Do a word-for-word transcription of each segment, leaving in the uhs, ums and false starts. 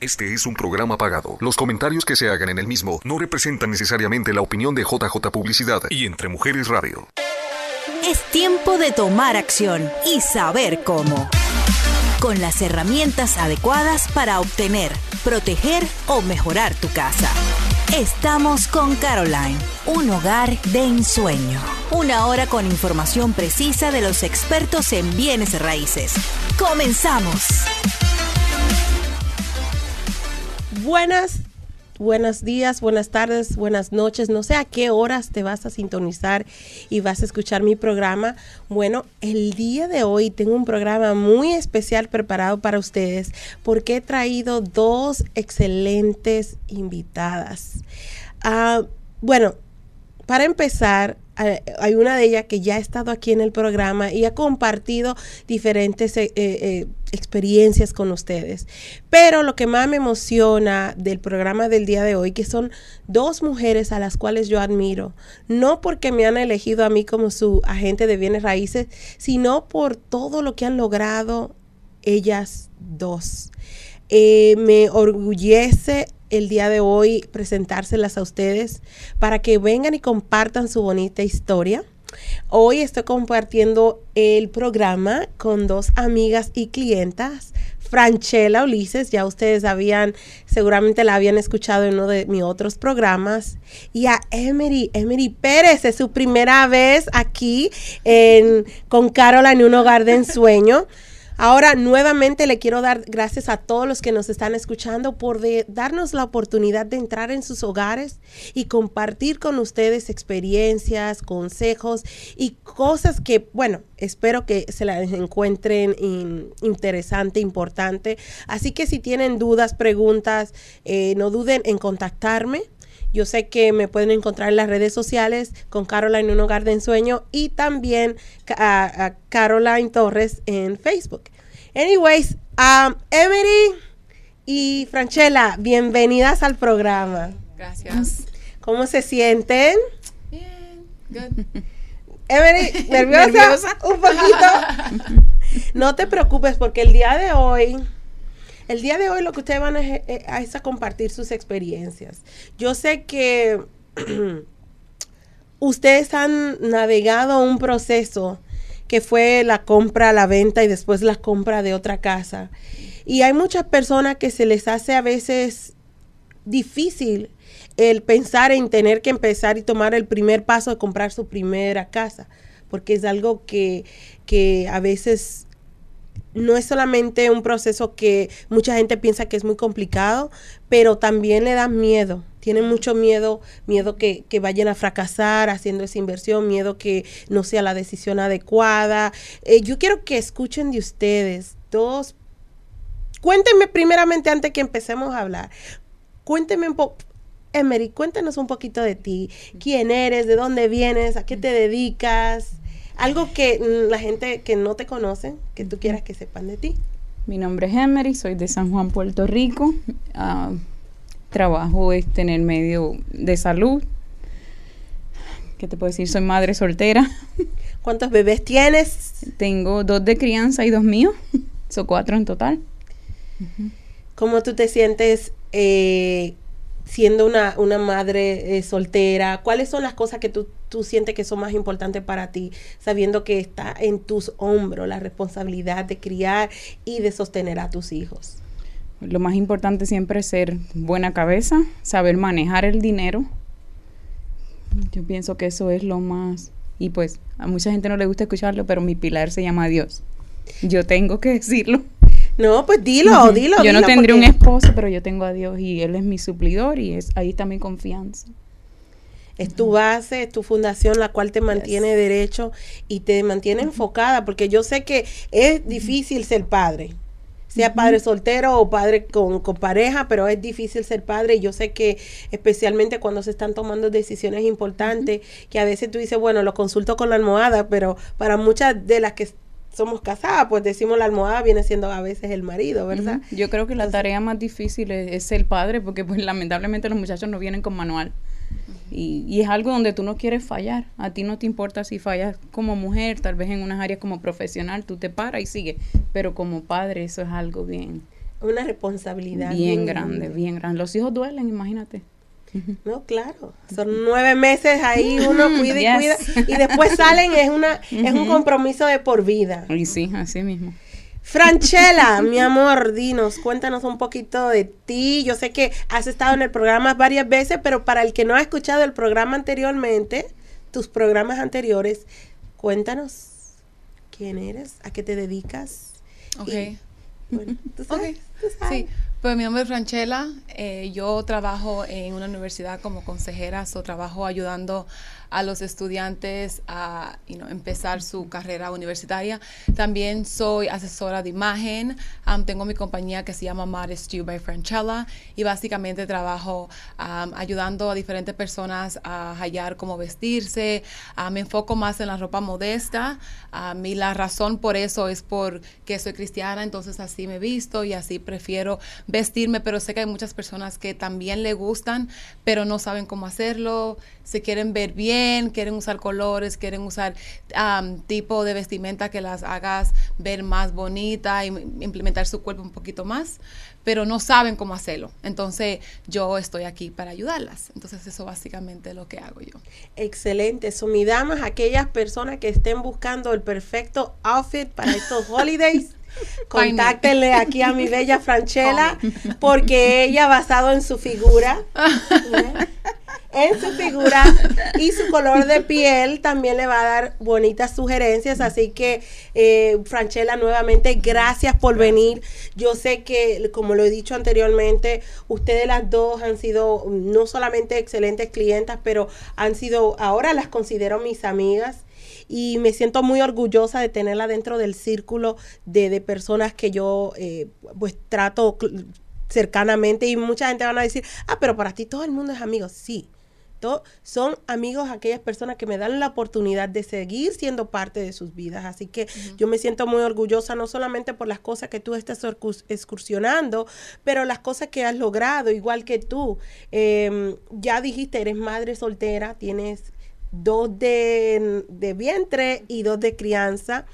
Este es un programa pagado. Los comentarios que se hagan en el mismo no representan necesariamente la opinión de J J Publicidad y Entre Mujeres Radio. Es tiempo de tomar acción y saber cómo. Con las herramientas adecuadas para obtener, proteger o mejorar tu casa. Estamos con ConCaroline, un hogar de ensueño. Una hora con información precisa de los expertos en bienes raíces. ¡Comenzamos! Buenas, buenos días, buenas tardes, buenas noches. No sé a qué horas te vas a sintonizar y vas a escuchar mi programa. Bueno, el día de hoy tengo un programa muy especial preparado para ustedes porque he traído dos excelentes invitadas. Uh, bueno, para empezar, hay una de ellas que ya ha estado aquí en el programa y ha compartido diferentes eh, eh, experiencias con ustedes. Pero lo que más me emociona del programa del día de hoy, que son dos mujeres a las cuales yo admiro, no porque me han elegido a mí como su agente de bienes raíces, sino por todo lo que han logrado ellas dos. Eh, me orgullece el día de hoy presentárselas a ustedes para que vengan y compartan su bonita historia. Hoy estoy compartiendo el programa con dos amigas y clientas, Franchella Ulises, ya ustedes habían, seguramente la habían escuchado en uno de mis otros programas, y a Emery, Emery Pérez, es su primera vez aquí en, con Caroline, un hogar de ensueño. Ahora, nuevamente le quiero dar gracias a todos los que nos están escuchando por de, darnos la oportunidad de entrar en sus hogares y compartir con ustedes experiencias, consejos y cosas que, bueno, espero que se las encuentren in, interesante, importante. Así que si tienen dudas, preguntas, eh, no duden en contactarme. Yo sé que me pueden encontrar en las redes sociales con Caroline, un hogar de ensueño, y también a, a Caroline Torres en Facebook. Anyways, um, Emery y Franchella, bienvenidas al programa. Gracias. ¿Cómo se sienten? Bien, good. Emery, ¿nerviosa? ¿Nerviosa? Un poquito. No te preocupes porque el día de hoy... El día de hoy lo que ustedes van a hacer es compartir sus experiencias. Yo sé que ustedes han navegado un proceso que fue la compra, la venta y después la compra de otra casa. Y hay muchas personas que se les hace a veces difícil el pensar en tener que empezar y tomar el primer paso de comprar su primera casa, porque es algo que, que a veces... No es solamente un proceso que mucha gente piensa que es muy complicado, pero también le da miedo. Tienen mucho miedo, miedo que, que vayan a fracasar haciendo esa inversión, miedo que no sea la decisión adecuada. Eh, yo quiero que escuchen de ustedes dos. Cuéntenme primeramente, antes que empecemos a hablar, cuéntenme un poco, Emery, cuéntanos un poquito de ti. ¿Quién eres? ¿De dónde vienes? ¿A qué te dedicas? Algo que mm, la gente que no te conoce, que tú quieras que sepan de ti. Mi nombre es Emery, soy de San Juan, Puerto Rico. Uh, trabajo este, en el medio de salud. ¿Qué te puedo decir? Soy madre soltera. ¿Cuántos bebés tienes? Tengo dos de crianza y dos míos. Son cuatro en total. Uh-huh. ¿Cómo tú te sientes eh, siendo una, una madre eh, soltera? ¿Cuáles son las cosas que tú... tú sientes que son más importantes para ti, sabiendo que está en tus hombros la responsabilidad de criar y de sostener a tus hijos? Lo más importante siempre es ser buena cabeza, saber manejar el dinero. Yo pienso que eso es lo más... Y pues, a mucha gente no le gusta escucharlo, pero mi pilar se llama Dios. Yo tengo que decirlo. No, pues dilo, uh-huh. dilo. Yo dilo, no tendré porque... un esposo, pero yo tengo a Dios y Él es mi suplidor y es ahí está mi confianza. Es tu base, es tu fundación, la cual te mantiene yes. derecho y te mantiene uh-huh. enfocada, porque yo sé que es difícil ser padre, sea uh-huh. padre soltero o padre con, con pareja, pero es difícil ser padre, y yo sé que especialmente cuando se están tomando decisiones importantes, uh-huh. que a veces tú dices, bueno, lo consulto con la almohada, pero para muchas de las que somos casadas, pues decimos la almohada viene siendo a veces el marido, ¿verdad? Uh-huh. Yo creo que la Entonces, tarea más difícil es, es ser padre, porque pues lamentablemente los muchachos no vienen con manual. Y, y es algo donde tú no quieres fallar. A ti no te importa si fallas como mujer, tal vez en unas áreas como profesional, tú te paras y sigues. Pero como padre eso es algo bien una responsabilidad bien, bien grande, bien grande. Los hijos duelen, imagínate. No, claro, son nueve meses ahí, uno cuida y yes. cuida, y después salen, es una es un compromiso de por vida. Y sí, así mismo. Franchella, mi amor, dinos, cuéntanos un poquito de ti. Yo sé que has estado en el programa varias veces, pero para el que no ha escuchado el programa anteriormente, tus programas anteriores, cuéntanos quién eres, a qué te dedicas. Ok. Y, bueno, ¿tú sabes? Okay. ¿Tú sabes? Sí. Pues mi nombre es Franchella, eh, yo trabajo en una universidad como consejera, so trabajo ayudando a los estudiantes a you know, empezar su carrera universitaria. También soy asesora de imagen, um, tengo mi compañía que se llama Modesty by Franchella y básicamente trabajo um, ayudando a diferentes personas a hallar cómo vestirse. Uh, me enfoco más en la ropa modesta, um, y la razón por eso es porque soy cristiana, entonces así me visto y así prefiero vestirme, pero sé que hay muchas personas que también le gustan, pero no saben cómo hacerlo, se quieren ver bien, quieren usar colores, quieren usar um, tipo de vestimenta que las hagas ver más bonita y implementar su cuerpo un poquito más, pero no saben cómo hacerlo. Entonces yo estoy aquí para ayudarlas. Entonces eso básicamente es lo que hago yo. Excelente. So, mi damas, aquellas personas que estén buscando el perfecto outfit para estos holidays, contáctenle aquí a mi bella Franchella, porque ella, basado en su figura, ¿eh? en su figura y su color de piel, también le va a dar bonitas sugerencias. Así que eh, Franchella, nuevamente gracias por gracias. venir. Yo sé que, como lo he dicho anteriormente, ustedes las dos han sido no solamente excelentes clientas, pero han sido, ahora las considero mis amigas. Y me siento muy orgullosa de tenerla dentro del círculo de, de personas que yo eh, pues trato cercanamente. Y mucha gente van a decir, ah, pero para ti todo el mundo es amigo. Sí, todo, son amigos aquellas personas que me dan la oportunidad de seguir siendo parte de sus vidas. Así que uh-huh. yo me siento muy orgullosa, no solamente por las cosas que tú estás excursionando, pero las cosas que has logrado, igual que tú. Eh, ya dijiste, eres madre soltera, tienes... dos de, de vientre y dos de crianza.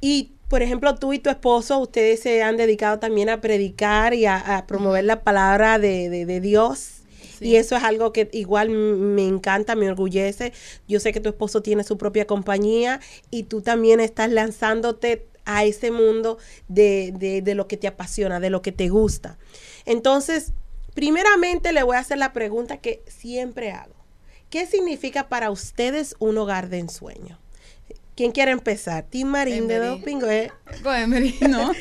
Y, por ejemplo, tú y tu esposo, ustedes se han dedicado también a predicar y a, a promover la palabra de, de, de Dios. Sí. Y eso es algo que igual me encanta, me orgullece. Yo sé que tu esposo tiene su propia compañía y tú también estás lanzándote a ese mundo de, de, de lo que te apasiona, de lo que te gusta. Entonces, primeramente le voy a hacer la pregunta que siempre hago. ¿Qué significa para ustedes un hogar de ensueño? ¿Quién quiere empezar? Tim Marín de Dopingo, ¿eh? Con Emery, ¿no?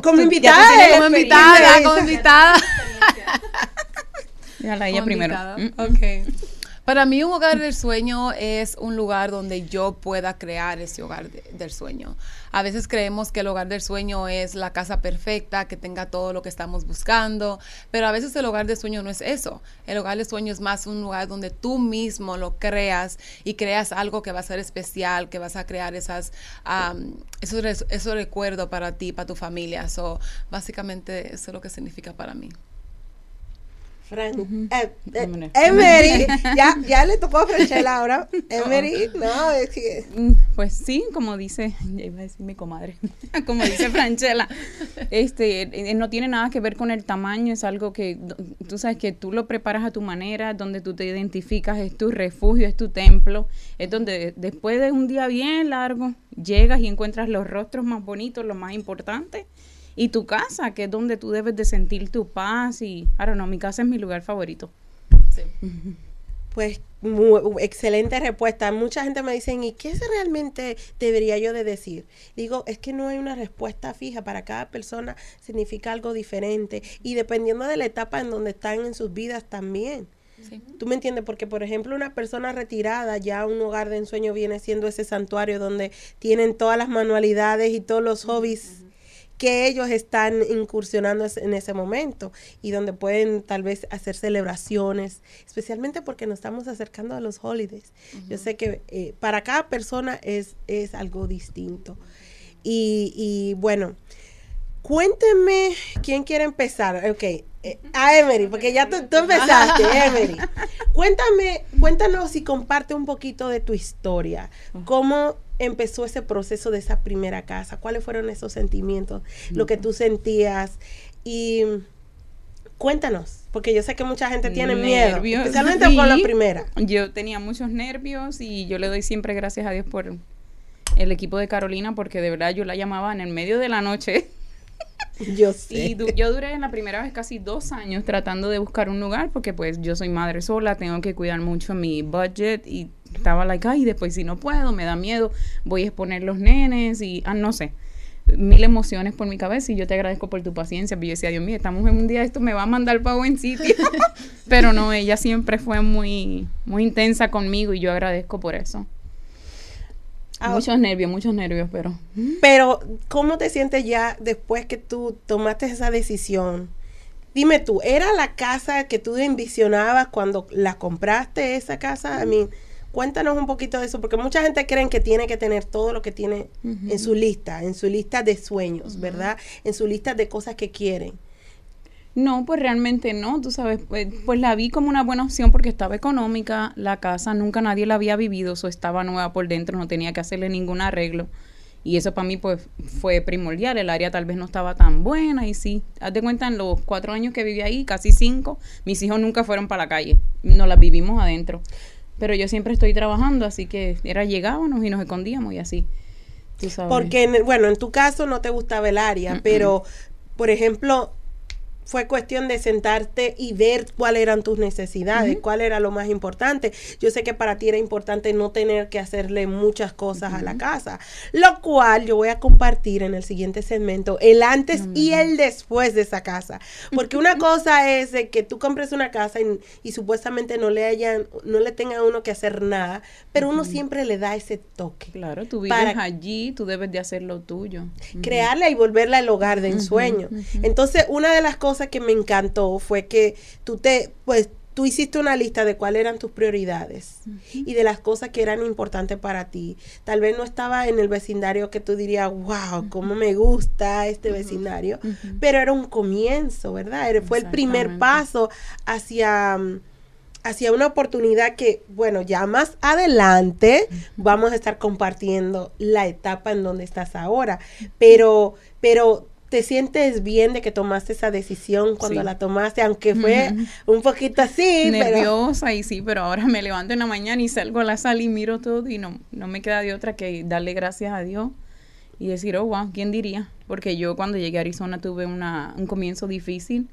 Como invitada. Como invitada, como invitada. Déjala ella primero. Ok. Para mí un hogar del sueño es un lugar donde yo pueda crear ese hogar de, del sueño. A veces creemos que el hogar del sueño es la casa perfecta, que tenga todo lo que estamos buscando, pero a veces el hogar del sueño no es eso. El hogar del sueño es más un lugar donde tú mismo lo creas y creas algo que va a ser especial, que vas a crear esas um, esos, esos recuerdos para ti, para tu familia. So, básicamente eso es lo que significa para mí. Fran, uh-huh. eh, eh, Emery, ya, ya le tocó a Franchella ahora. Emery, oh. no, es que... Pues sí, como dice, ya iba a decir mi comadre, como dice Franchella, este, no tiene nada que ver con el tamaño, es algo que tú sabes que tú lo preparas a tu manera, donde tú te identificas, es tu refugio, es tu templo, es donde después de un día bien largo, llegas y encuentras los rostros más bonitos, los más importantes. Y tu casa, que es donde tú debes de sentir tu paz y, I don't know, mi casa es mi lugar favorito. Sí. Pues, muy, excelente respuesta. Mucha gente me dice, ¿y qué realmente debería yo de decir? Digo, es que no hay una respuesta fija. Para cada persona significa algo diferente. Y dependiendo de la etapa en donde están en sus vidas también. Sí. ¿Tú me entiendes? Porque, por ejemplo, una persona retirada, ya un hogar de ensueño viene siendo ese santuario donde tienen todas las manualidades y todos los hobbies uh-huh. que ellos están incursionando en ese momento y donde pueden tal vez hacer celebraciones, especialmente porque nos estamos acercando a los holidays. Uh-huh. Yo sé que eh, para cada persona es, es algo distinto. Y, y bueno, cuéntenme quién quiere empezar. Ok, eh, a Emery, porque ya tú, tú empezaste, Emery. Cuéntame, cuéntanos y comparte un poquito de tu historia. ¿Cómo empezó ese proceso de esa primera casa? ¿Cuáles fueron esos sentimientos? Lo que tú sentías. Y cuéntanos, porque yo sé que mucha gente tiene nervios, miedo, especialmente sí, con la primera. Yo tenía muchos nervios y yo le doy siempre gracias a Dios por el equipo de Carolina, porque de verdad yo la llamaba en el medio de la noche. Yo sé. Y du yo duré en la primera vez casi dos años tratando de buscar un lugar, porque pues yo soy madre sola, tengo que cuidar mucho mi budget y estaba like, ay, después si no puedo, me da miedo, voy a exponer los nenes y, ah, no sé, mil emociones por mi cabeza y yo te agradezco por tu paciencia, pero yo decía, Dios mío, estamos en un día, esto me va a mandar para buen sitio, pero no, ella siempre fue muy, muy intensa conmigo y yo agradezco por eso. Ah, muchos nervios, muchos nervios, pero... Pero, ¿cómo te sientes ya después que tú tomaste esa decisión? Dime tú, ¿era la casa que tú envisionabas cuando la compraste, esa casa? A mí, cuéntanos un poquito de eso, porque mucha gente cree que tiene que tener todo lo que tiene uh-huh. en su lista, en su lista de sueños, uh-huh. ¿verdad? En su lista de cosas que quieren. No, pues realmente no, tú sabes, pues, pues la vi como una buena opción porque estaba económica, la casa nunca nadie la había vivido, o so estaba nueva por dentro, no tenía que hacerle ningún arreglo y eso para mí pues fue primordial, el área tal vez no estaba tan buena y sí, haz de cuenta en los cuatro años que viví ahí, casi cinco, mis hijos nunca fueron para la calle, nos las vivimos adentro, pero yo siempre estoy trabajando, así que era llegábamos y nos escondíamos y así, tú sabes. Porque, en, bueno, en tu caso no te gustaba el área, uh-uh. pero, por ejemplo... Fue cuestión de sentarte y ver cuáles eran tus necesidades, uh-huh. cuál era lo más importante. Yo sé que para ti era importante no tener que hacerle muchas cosas uh-huh. a la casa, lo cual yo voy a compartir en el siguiente segmento, el antes uh-huh. y el después de esa casa. Porque una cosa es de que tú compres una casa y, y supuestamente no le hayan, no le tenga a uno que hacer nada, pero uno uh-huh. siempre le da ese toque. Claro, tú vives allí, tú debes de hacer lo tuyo. Uh-huh. Crearla y volverla el hogar de ensueño. Uh-huh. Uh-huh. Entonces, una de las cosas que me encantó fue que tú te pues tú hiciste una lista de cuáles eran tus prioridades uh-huh. y de las cosas que eran importantes para ti. Tal vez no estaba en el vecindario que tú dirías, wow, uh-huh. cómo me gusta este uh-huh. vecindario, uh-huh. pero era un comienzo, ¿verdad? Era, fue el primer paso hacia, hacia una oportunidad que, bueno, ya más adelante uh-huh. vamos a estar compartiendo la etapa en donde estás ahora, pero, pero ¿te sientes bien de que tomaste esa decisión cuando sí. la tomaste? Aunque fue uh-huh. un poquito así, nerviosa pero... y sí, pero ahora me levanto en la mañana y salgo a la sala y miro todo y no, no me queda de otra que darle gracias a Dios y decir, oh, wow, ¿quién diría? Porque yo cuando llegué a Arizona tuve una, un comienzo difícil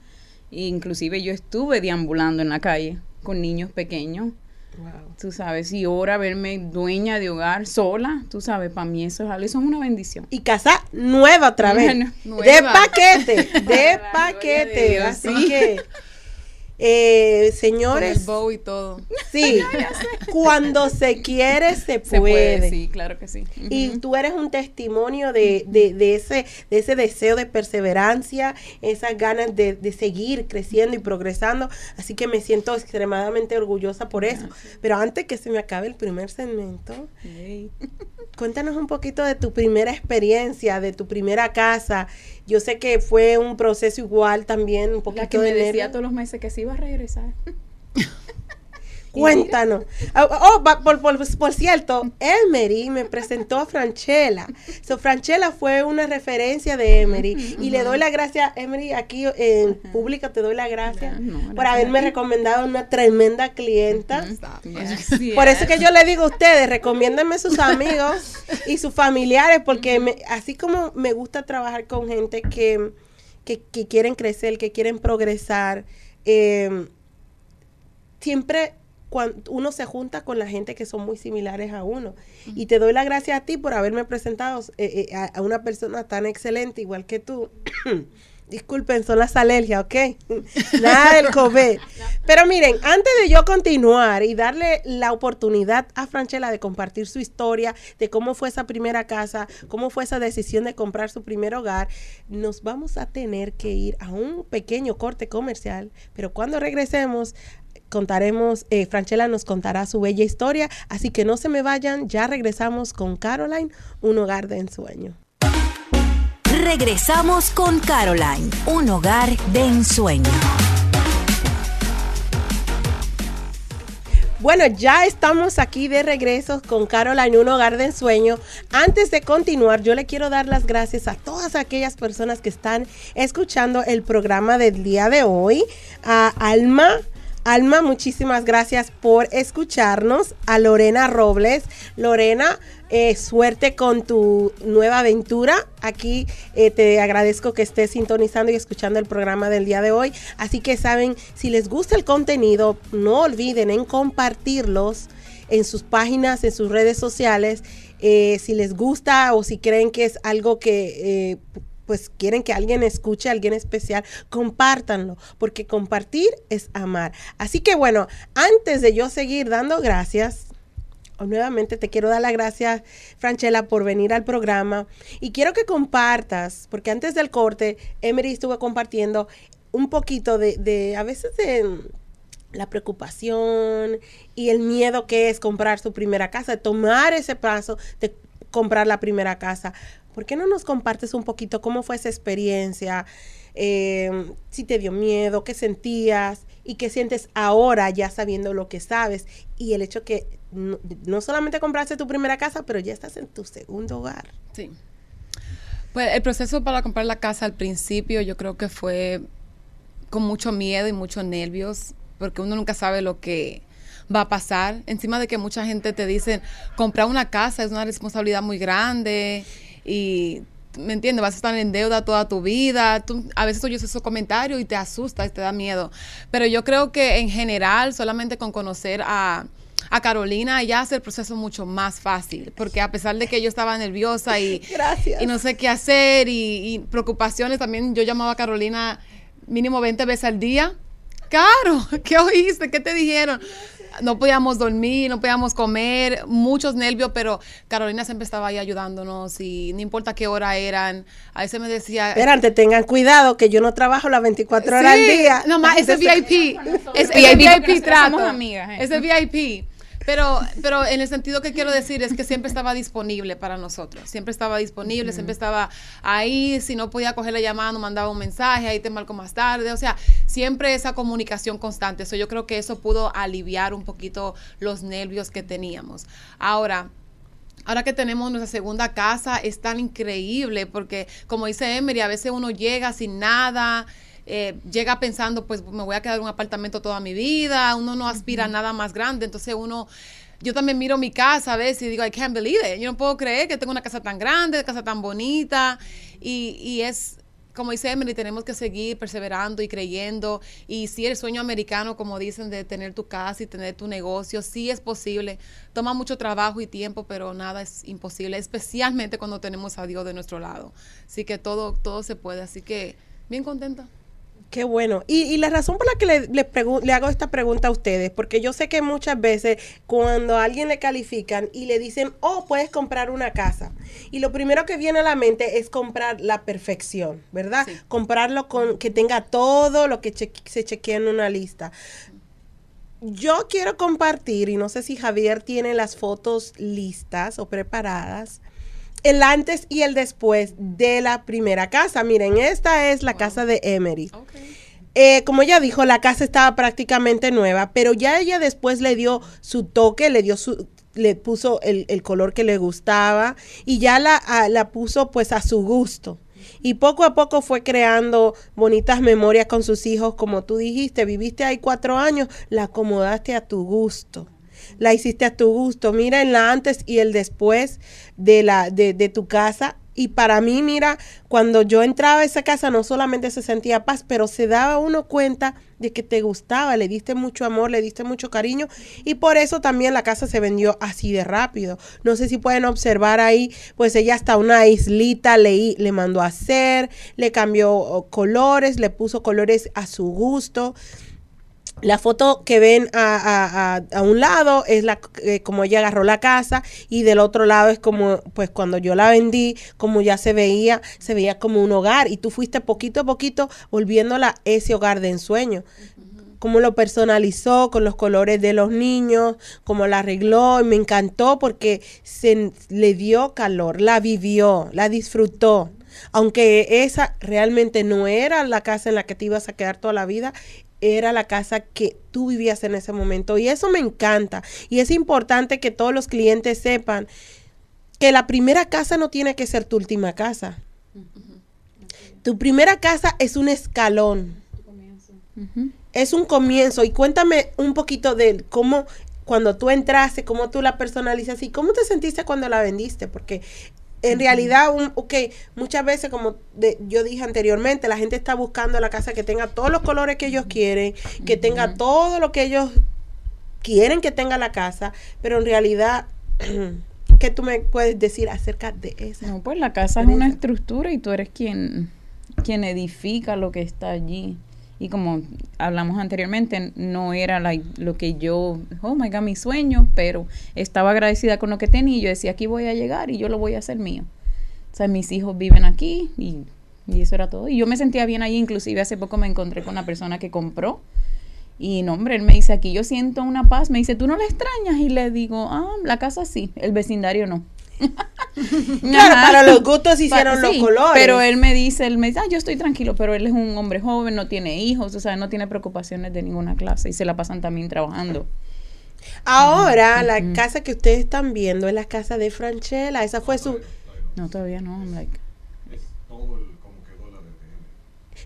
e inclusive yo estuve deambulando en la calle con niños pequeños. Wow. Tú sabes, y ahora verme dueña de hogar sola, tú sabes, para mí eso es una bendición. Y casa nueva otra vez, bueno, nueva. de paquete, de paquete, de Dios, así ¿sí? que, eh, señores. Con el bow y todo. Sí, cuando se quiere, se puede. Se puede, sí, claro que sí. Uh-huh. Y tú eres un testimonio de, de, de, ese, de ese deseo de perseverancia, esas ganas de, de seguir creciendo y progresando. Así que me siento extremadamente orgullosa por eso. Gracias. Pero antes que se me acabe el primer segmento, hey. cuéntanos un poquito de tu primera experiencia, de tu primera casa. Yo sé que fue un proceso igual también, un poquito de... La que me decía nervio. Todos los meses que se iba a regresar. Cuéntanos. Oh, oh por, por, por cierto, Emery me presentó a Franchella. So, Franchella fue una referencia de Emery. Uh-huh. Y le doy la gracia, Emery, aquí en uh-huh. público te doy la gracia no, no, por haberme no. recomendado una tremenda clienta. Uh-huh. yes. Por eso que yo le digo a ustedes, recomiéndenme sus amigos y sus familiares, porque me, así como me gusta trabajar con gente que, que, que quieren crecer, que quieren progresar, eh, siempre... Cuando uno se junta con la gente que son muy similares a uno. Uh-huh. Y te doy las gracias a ti por haberme presentado eh, eh, a, a una persona tan excelente, igual que tú. Disculpen, son las alergias, ¿ok? Nada del COVID. Pero miren, antes de yo continuar y darle la oportunidad a Franchella de compartir su historia, de cómo fue esa primera casa, cómo fue esa decisión de comprar su primer hogar, nos vamos a tener que ir a un pequeño corte comercial, pero cuando regresemos... Contaremos, eh, Franchella nos contará su bella historia, así que no se me vayan, ya regresamos con Caroline, un hogar de ensueño. Regresamos con Caroline, un hogar de ensueño. Bueno, ya estamos aquí de regreso con Caroline, un hogar de ensueño. Antes de continuar, yo le quiero dar las gracias a todas aquellas personas que están escuchando el programa del día de hoy. A Alma, Alma, muchísimas gracias por escucharnos. A Lorena Robles. Lorena, eh, suerte con tu nueva aventura. Aquí eh, te agradezco que estés sintonizando y escuchando el programa del día de hoy. Así que saben, si les gusta el contenido, no olviden en compartirlos en sus páginas, en sus redes sociales. Eh, si les gusta o si creen que es algo que... Eh, pues quieren que alguien escuche, alguien especial, compártanlo, porque compartir es amar. Así que bueno, antes de yo seguir dando gracias, nuevamente te quiero dar las gracias, Franchella, por venir al programa, y quiero que compartas, porque antes del corte, Emery estuvo compartiendo un poquito de, de a veces de la preocupación y el miedo que es comprar su primera casa, tomar ese paso de comprar la primera casa. ¿Por qué no nos compartes un poquito cómo fue esa experiencia? Eh, si te dio miedo, qué sentías y qué sientes ahora ya sabiendo lo que sabes. Y el hecho que no, no solamente compraste tu primera casa, pero ya estás en tu segundo hogar. Sí. Pues el proceso para comprar la casa al principio yo creo que fue con mucho miedo y muchos nervios, porque uno nunca sabe lo que va a pasar. Encima de que mucha gente te dice, comprar una casa es una responsabilidad muy grande. Y, ¿me entiendes? Vas a estar en deuda toda tu vida. Tú, a veces oyes esos comentarios y te asusta y te da miedo. Pero yo creo que en general, solamente con conocer a, a Carolina, ya hace el proceso mucho más fácil. Porque a pesar de que yo estaba nerviosa y, y no sé qué hacer y, y preocupaciones, también yo llamaba a Carolina mínimo veinte veces al día. Caro, ¿qué oíste? ¿Qué te dijeron? No podíamos dormir, no podíamos comer, muchos nervios, pero Carolina siempre estaba ahí ayudándonos y no importa qué hora eran. A veces me decía... Espérate, tengan cuidado que yo no trabajo las veinticuatro horas sí, al día. No más, ese V I P, ese V I P trato, ese V I P. Pero, pero en el sentido que quiero decir es que siempre estaba disponible para nosotros, siempre estaba disponible, mm. siempre estaba ahí, si no podía coger la llamada, nos mandaba un mensaje, ahí te marco más tarde, o sea, siempre esa comunicación constante, so, yo creo que eso pudo aliviar un poquito los nervios que teníamos. Ahora, ahora que tenemos nuestra segunda casa, es tan increíble, porque como dice Emery, a veces uno llega sin nada, Eh, llega pensando, pues me voy a quedar en un apartamento toda mi vida, uno no aspira a nada más grande, entonces uno, yo también miro mi casa a veces y digo, I can't believe it, yo no puedo creer que tengo una casa tan grande, una casa tan bonita, y, y es, como dice Emery, tenemos que seguir perseverando y creyendo, y sí, el sueño americano, como dicen, de tener tu casa y tener tu negocio, sí es posible, toma mucho trabajo y tiempo, pero nada es imposible, especialmente cuando tenemos a Dios de nuestro lado, así que todo, todo se puede, así que bien contenta. Qué bueno. Y, y la razón por la que le, le, pregu- le hago esta pregunta a ustedes, porque yo sé que muchas veces cuando a alguien le califican y le dicen, oh, puedes comprar una casa, y lo primero que viene a la mente es comprar la perfección, ¿verdad? Sí. Comprarlo con que tenga todo lo que cheque- se chequea en una lista. Yo quiero compartir, y no sé si Javier tiene las fotos listas o preparadas, el antes y el después de la primera casa. Miren, esta es la wow. casa de Emery. Okay. Eh, como ella dijo, la casa estaba prácticamente nueva, pero ya ella después le dio su toque, le dio su, le puso el, el color que le gustaba y ya la, a, la puso pues a su gusto. Y poco a poco fue creando bonitas memorias con sus hijos, como tú dijiste, viviste ahí cuatro años, la acomodaste a tu gusto. La hiciste a tu gusto, mira en la antes y el después de, la, de, de tu casa. Y para mí, mira, cuando yo entraba a esa casa no solamente se sentía paz, pero se daba uno cuenta de que te gustaba, le diste mucho amor, le diste mucho cariño y por eso también la casa se vendió así de rápido. No sé si pueden observar ahí, pues ella hasta una islita le, le mandó a hacer, le cambió colores, le puso colores a su gusto. La foto que ven a, a, a, a un lado es la eh, como ella agarró la casa y del otro lado es como, pues cuando yo la vendí, como ya se veía, se veía como un hogar y tú fuiste poquito a poquito volviéndola ese hogar de ensueño. Uh-huh. Cómo lo personalizó con los colores de los niños, cómo la arregló y me encantó porque se le dio calor, la vivió, la disfrutó. Aunque esa realmente no era la casa en la que te ibas a quedar toda la vida, era la casa que tú vivías en ese momento. Y eso me encanta. Y es importante que todos los clientes sepan que la primera casa no tiene que ser tu última casa. Uh-huh. Tu primera casa es un escalón. Uh-huh. Es un comienzo. Y cuéntame un poquito de cómo, cuando tú entraste, cómo tú la personalizaste y cómo te sentiste cuando la vendiste. Porque en realidad, un, ok, muchas veces, como de, yo dije anteriormente, la gente está buscando la casa que tenga todos los colores que ellos quieren, que tenga todo lo que ellos quieren que tenga la casa, pero en realidad, ¿qué tú me puedes decir acerca de esa? No, pues la casa es una estructura y tú eres quien, quien edifica lo que está allí. Y como hablamos anteriormente, no era la, lo que yo, oh my God, mis sueños, pero estaba agradecida con lo que tenía y yo decía, aquí voy a llegar y yo lo voy a hacer mío. O sea, mis hijos viven aquí y, y eso era todo. Y yo me sentía bien allí, inclusive hace poco me encontré con una persona que compró y no, hombre, él me dice, aquí yo siento una paz. Me dice, ¿tú no la extrañas? Y le digo, ah, la casa sí, el vecindario no. Claro, ajá, para los gustos hicieron para, los sí, colores. Pero él me dice, él me dice, ah, yo estoy tranquilo, pero él es un hombre joven, no tiene hijos, o sea, no tiene preocupaciones de ninguna clase y se la pasan también trabajando. Ahora, uh-huh, la uh-huh. casa que ustedes están viendo es la casa de Franchella, esa fue no, su... No, todavía no, I'm like... Es todo el, como quedó la de...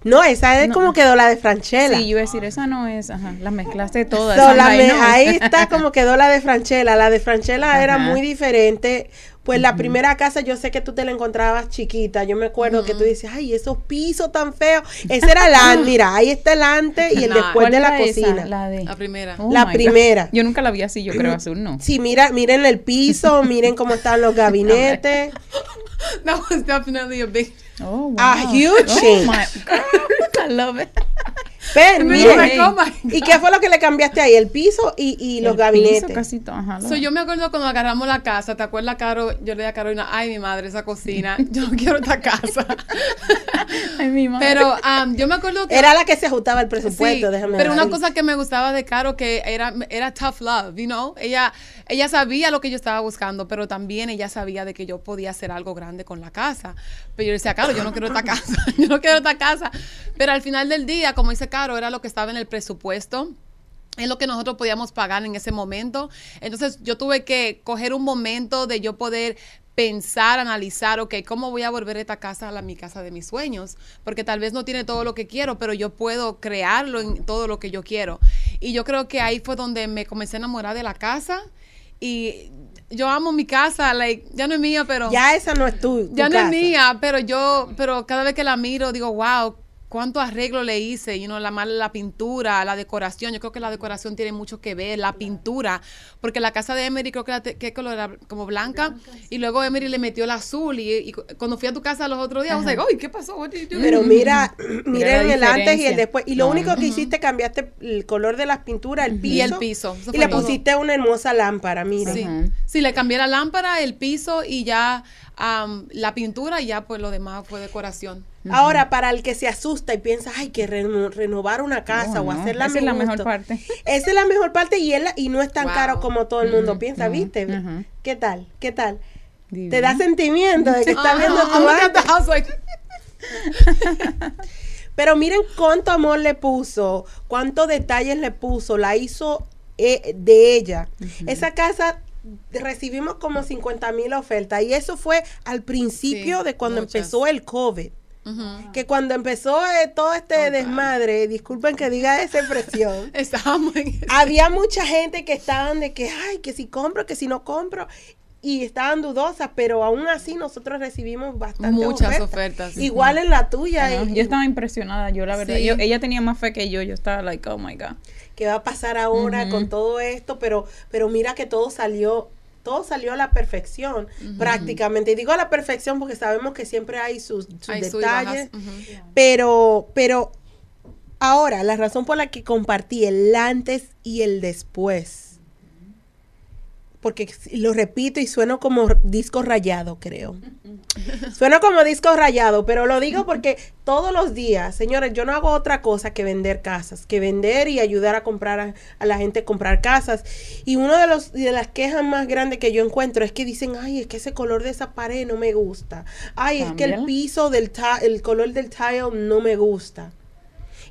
No, esa es no, como quedó la de Franchella. Sí, yo iba a decir, ah, esa no es, ajá, las mezclaste todas. So, la me, no. Ahí está como quedó la de Franchella, la de Franchella ajá. era muy diferente. Pues la uh-huh. primera casa yo sé que tú te la encontrabas chiquita. Yo me acuerdo uh-huh. que tú dices, ay, esos pisos tan feos. Ese era el antes, mira, ahí está el antes y el no, después de la cocina. Esa, la, de... la primera. Oh la primera. God. Yo nunca la vi así, yo creo, azul, no. Sí, mira, miren el piso, miren cómo están los gabinetes. That was definitely a big... Oh, wow. A huge change. Oh, my God. I love it. Ven, miren, hey. oh ¿y qué fue lo que le cambiaste ahí? El piso y, y los el gabinetes. Piso, casi todo, ajá, lo... so, yo me acuerdo cuando agarramos la casa, ¿te acuerdas, Caro? Yo le dije a Carolina, ay, mi madre, esa cocina, yo no quiero esta casa. Ay, mi madre. Pero um, yo me acuerdo que... Era la que se ajustaba el presupuesto, sí, déjame pero una cosa que me gustaba de Caro, que era, era tough love, you know? Ella, ella sabía lo que yo estaba buscando, pero también ella sabía de que yo podía hacer algo grande con la casa. Pero yo decía, Caro, yo no quiero esta casa, yo no quiero esta casa. Pero al final del día, como dice Caro, era lo que estaba en el presupuesto, es lo que nosotros podíamos pagar en ese momento. Entonces yo tuve que coger un momento de yo poder pensar, analizar, ok, ¿cómo voy a volver esta casa a la, mi casa de mis sueños? Porque tal vez no tiene todo lo que quiero, pero yo puedo crearlo en todo lo que yo quiero. Y yo creo que ahí fue donde me comencé a enamorar de la casa y... Yo amo mi casa, like, ya no es mía, pero... Ya esa no es tu, tu Ya no casa. Es mía, pero yo, pero cada vez que la miro digo, wow, cuánto arreglo le hice, you know, la, la pintura, la decoración, yo creo que la decoración tiene mucho que ver, la pintura, porque la casa de Emery creo que, la te, que color era como blanca, blanca sí. Y luego Emery le metió el azul, y, y cuando fui a tu casa los otros días, o sea, ay, ¿qué pasó? Pero mira, miren el antes y el después, y lo no. único que uh-huh. hiciste, cambiaste el color de las pinturas, el piso, y, el piso. Y le pusiste una hermosa lámpara, mira. Sí. Uh-huh. Sí, le cambié la lámpara, el piso, y ya... Um, la pintura y ya pues lo demás fue decoración. Ahora, uh-huh. para el que se asusta y piensa, ay, que reno, renovar una casa oh, o no. hacerla esa es la mejor parte. Esa es la mejor parte y, el, y no es tan wow. caro como todo el mundo uh-huh. piensa, uh-huh. ¿viste? Uh-huh. ¿Qué tal? ¿Qué tal? Divino. Te da sentimiento de que estás uh-huh. viendo tu casa. Pero miren cuánto amor le puso, cuántos detalles le puso, la hizo eh, de ella. Uh-huh. Esa casa... recibimos como cincuenta mil ofertas y eso fue al principio sí, de cuando muchas. Empezó el COVID uh-huh. que cuando empezó eh, todo este oh, desmadre, God. Disculpen que diga esa expresión estábamos en ese. Había mucha gente que estaban de que ay, que si compro, que si no compro y estaban dudosas, pero aún así nosotros recibimos bastantes muchas ofertas, ofertas sí. igual en la tuya uh-huh. y, yo estaba impresionada, yo la verdad sí. yo, ella tenía más fe que yo, yo estaba like, oh my God, qué va a pasar ahora uh-huh. con todo esto, pero pero mira que todo salió, todo salió a la perfección, uh-huh. prácticamente. Y digo a la perfección porque sabemos que siempre hay sus, sus hay detalles, su uh-huh. pero pero ahora la razón por la que compartí el antes y el después, uh-huh. porque lo repito y sueno como disco rayado, creo. Sueno como disco rayado, pero lo digo porque todos los días, señores, yo no hago otra cosa que vender casas, que vender y ayudar a comprar a, a la gente a comprar casas. Y una de, los, de las quejas más grandes que yo encuentro es que dicen, ay, es que ese color de esa pared no me gusta. Ay, ¿Cámbiala? Es que el piso, del ta- el color del tile no me gusta.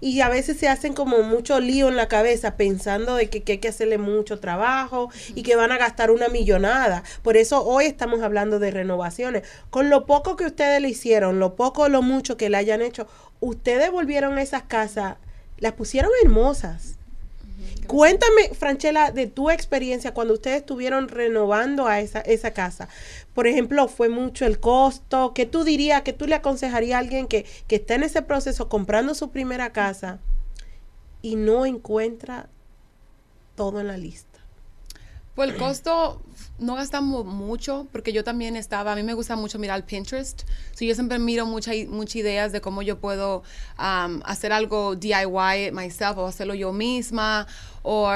y a veces se hacen como mucho lío en la cabeza pensando de que, que hay que hacerle mucho trabajo y que van a gastar una millonada. Por eso hoy estamos hablando de renovaciones. Con lo poco que ustedes le hicieron, lo poco o lo mucho que le hayan hecho, ustedes volvieron a esas casas, las pusieron hermosas. Gracias. Cuéntame, Franchella, de tu experiencia cuando ustedes estuvieron renovando a esa, esa casa. Por ejemplo, ¿fue mucho el costo? ¿Qué tú dirías, qué tú le aconsejarías a alguien que, que está en ese proceso comprando su primera casa y no encuentra todo en la lista? Pues el costo, no gastamos mucho, porque yo también estaba, a mí me gusta mucho mirar Pinterest, so yo siempre miro muchas muchas ideas de cómo yo puedo um, hacer algo D I Y myself, o hacerlo yo misma, o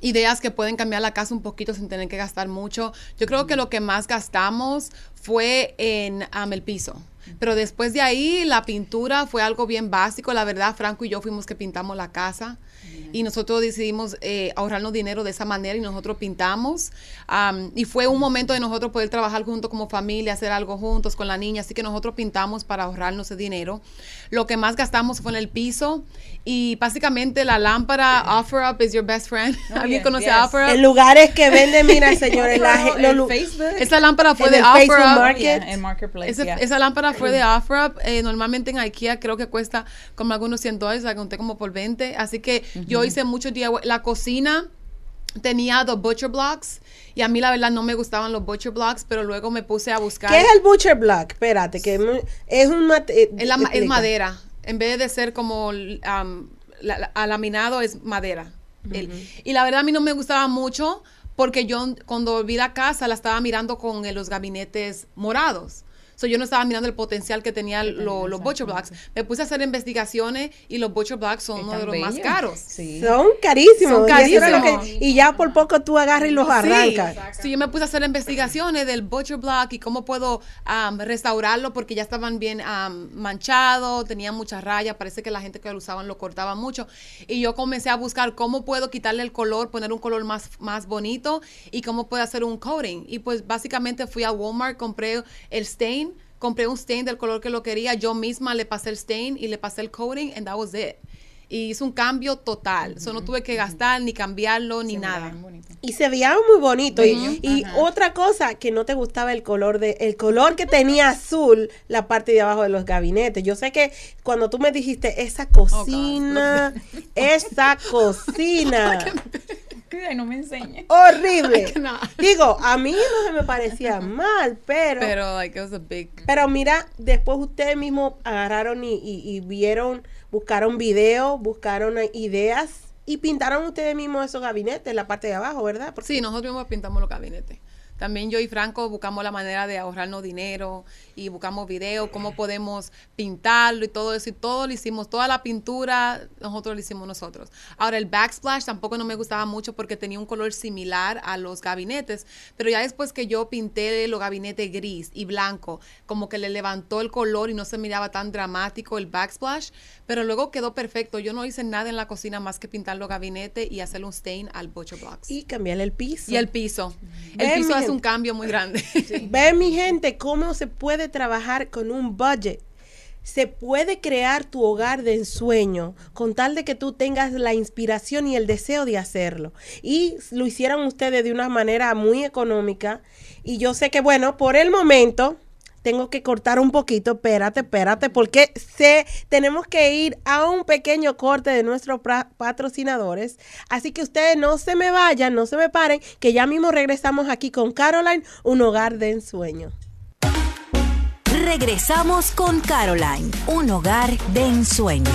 ideas que pueden cambiar la casa un poquito sin tener que gastar mucho. Yo creo que lo que más gastamos fue en um, el piso. Pero después de ahí, la pintura fue algo bien básico. La verdad, Franco y yo fuimos que pintamos la casa. Bien. Y nosotros decidimos eh, ahorrarnos dinero de esa manera y nosotros pintamos. Um, y fue un momento de nosotros poder trabajar juntos como familia, hacer algo juntos con la niña. Así que nosotros pintamos para ahorrarnos ese dinero. Lo que más gastamos fue en el piso. Y básicamente la lámpara, yeah. Offer Up is your best friend. Oh, ¿alguien yes, conoce yes. Offer Up? En lugares que venden, mira, señores, la, lo, Facebook. Esa lámpara fue en de el Offer Facebook Up. Market. Yeah, en Marketplace, esa, yeah. esa lámpara fue de Offer Up, eh, normalmente en IKEA creo que cuesta como algunos cien dólares, la conté como por veinte, así que uh-huh. yo hice mucho D I Y. La cocina tenía dos butcher blocks y a mí la verdad no me gustaban los butcher blocks, pero luego me puse a buscar. ¿Qué es el butcher block? Espérate, que es un mate, es, la, es madera, en vez de ser como um, la, la, laminado es madera. Uh-huh. el, y la verdad a mí no me gustaba mucho porque yo cuando vi la casa la estaba mirando con eh, los gabinetes morados. So, yo no estaba mirando el potencial que tenía lo, los butcher blocks. Me puse a hacer investigaciones y los butcher blocks son uno de los bellos. Más caros. Sí. Son carísimos. Son carísimos. Y, es que, y ya por poco tú agarras y los arrancas. Sí. So, yo me puse a hacer investigaciones del butcher block y cómo puedo um, restaurarlo porque ya estaban bien um, manchados, tenían muchas rayas. Parece que la gente que lo usaban lo cortaba mucho. Y yo comencé a buscar cómo puedo quitarle el color, poner un color más, más bonito y cómo puedo hacer un coating. Y pues básicamente fui a Walmart, compré el stain. Compré un stain del color que lo quería. Yo misma le pasé el stain y le pasé el coating and that was it. Y hizo un cambio total. Mm-hmm. So no tuve que gastar, mm-hmm. ni cambiarlo, ni se nada. Y se veía muy bonito. Mm-hmm. Y, y otra cosa, que no te gustaba el color de el color que tenía azul la parte de abajo de los gabinetes. Yo sé que cuando tú me dijiste, esa cocina, oh, esa cocina... Ay, no me enseñe. Horrible. Digo, a mí no se me parecía mal, pero... Pero, like, it was a big... pero mira, después ustedes mismos agarraron y, y, y vieron, buscaron videos, buscaron ideas y pintaron ustedes mismos esos gabinetes, la parte de abajo, ¿verdad? Porque sí, nosotros mismos pintamos los gabinetes. También yo y Franco buscamos la manera de ahorrarnos dinero y buscamos videos, cómo podemos pintarlo y todo eso. Y todo lo hicimos, toda la pintura, nosotros lo hicimos nosotros. Ahora, el backsplash tampoco no me gustaba mucho porque tenía un color similar a los gabinetes. Pero ya después que yo pinté los gabinetes gris y blanco, como que le levantó el color y no se miraba tan dramático el backsplash. Pero luego quedó perfecto. Yo no hice nada en la cocina más que pintar los gabinetes y hacerle un stain al butcher box. Y cambiarle el piso. Y el piso. Mm-hmm. El piso un cambio muy grande. Sí. Ve, mi gente, cómo se puede trabajar con un budget. Se puede crear tu hogar de ensueño con tal de que tú tengas la inspiración y el deseo de hacerlo. Y lo hicieron ustedes de una manera muy económica. Y yo sé que, bueno, por el momento... tengo que cortar un poquito, espérate, espérate, porque se, tenemos que ir a un pequeño corte de nuestros patrocinadores. Así que ustedes no se me vayan, no se me paren, que ya mismo regresamos aquí con Caroline, un hogar de ensueño. Regresamos con Caroline, un hogar de ensueño.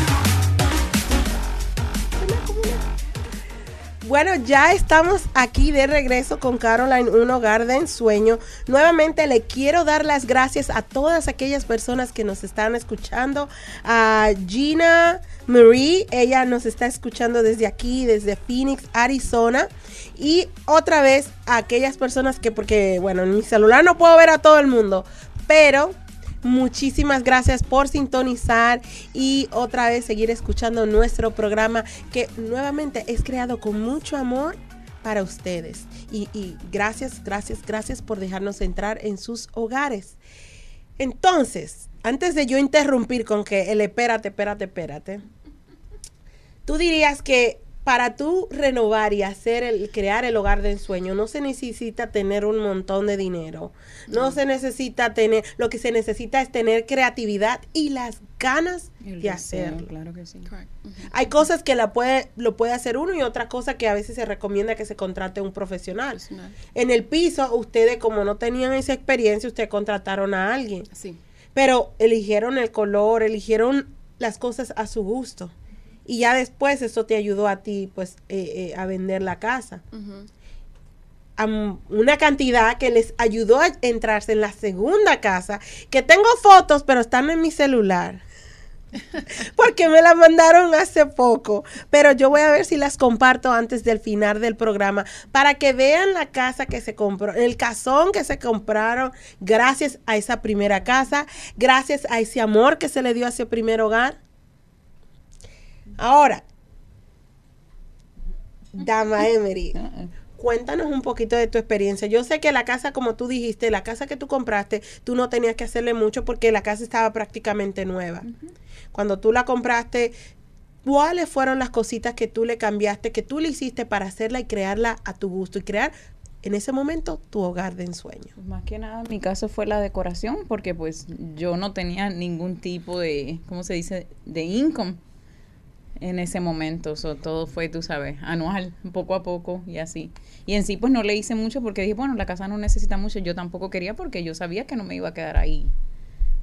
Bueno, ya estamos aquí de regreso con Caroline, un hogar de ensueño. Nuevamente le quiero dar las gracias a todas aquellas personas que nos están escuchando. A Gina Marie, ella nos está escuchando desde aquí, desde Phoenix, Arizona. Y otra vez a aquellas personas que, porque bueno, en mi celular no puedo ver a todo el mundo, pero... muchísimas gracias por sintonizar y otra vez seguir escuchando nuestro programa que nuevamente es creado con mucho amor para ustedes. Y, y gracias, gracias, gracias por dejarnos entrar en sus hogares. Entonces, antes de yo interrumpir con que el espérate, espérate, espérate, tú dirías que para tú renovar y hacer el crear el hogar de ensueño no se necesita tener un montón de dinero, no, no se necesita tener, lo que se necesita es tener creatividad y las ganas el de deseo, hacerlo. Claro que sí. Uh-huh. Hay cosas que la puede, lo puede hacer uno y otra cosa que a veces se recomienda que se contrate un profesional. profesional. En el piso, ustedes como no tenían esa experiencia, ustedes contrataron a alguien. Sí. Pero eligieron el color, eligieron las cosas a su gusto. Y ya después eso te ayudó a ti, pues, eh, eh, a vender la casa. Uh-huh. A una cantidad que les ayudó a entrarse en la segunda casa, que tengo fotos, pero están en mi celular. Porque me la mandaron hace poco. Pero yo voy a ver si las comparto antes del final del programa, para que vean la casa que se compró, el casón que se compraron gracias a esa primera casa, gracias a ese amor que se le dio a ese primer hogar. Ahora, dama Emery, cuéntanos un poquito de tu experiencia. Yo sé que la casa, como tú dijiste, la casa que tú compraste, tú no tenías que hacerle mucho porque la casa estaba prácticamente nueva. Uh-huh. Cuando tú la compraste, ¿cuáles fueron las cositas que tú le cambiaste, que tú le hiciste para hacerla y crearla a tu gusto y crear en ese momento tu hogar de ensueño? Más que nada, mi caso fue la decoración, porque pues yo no tenía ningún tipo de, ¿cómo se dice?, de income en ese momento. So, todo fue, tú sabes, anual, poco a poco y así. Y en sí, pues no le hice mucho porque dije, bueno, la casa no necesita mucho. Yo tampoco quería porque yo sabía que no me iba a quedar ahí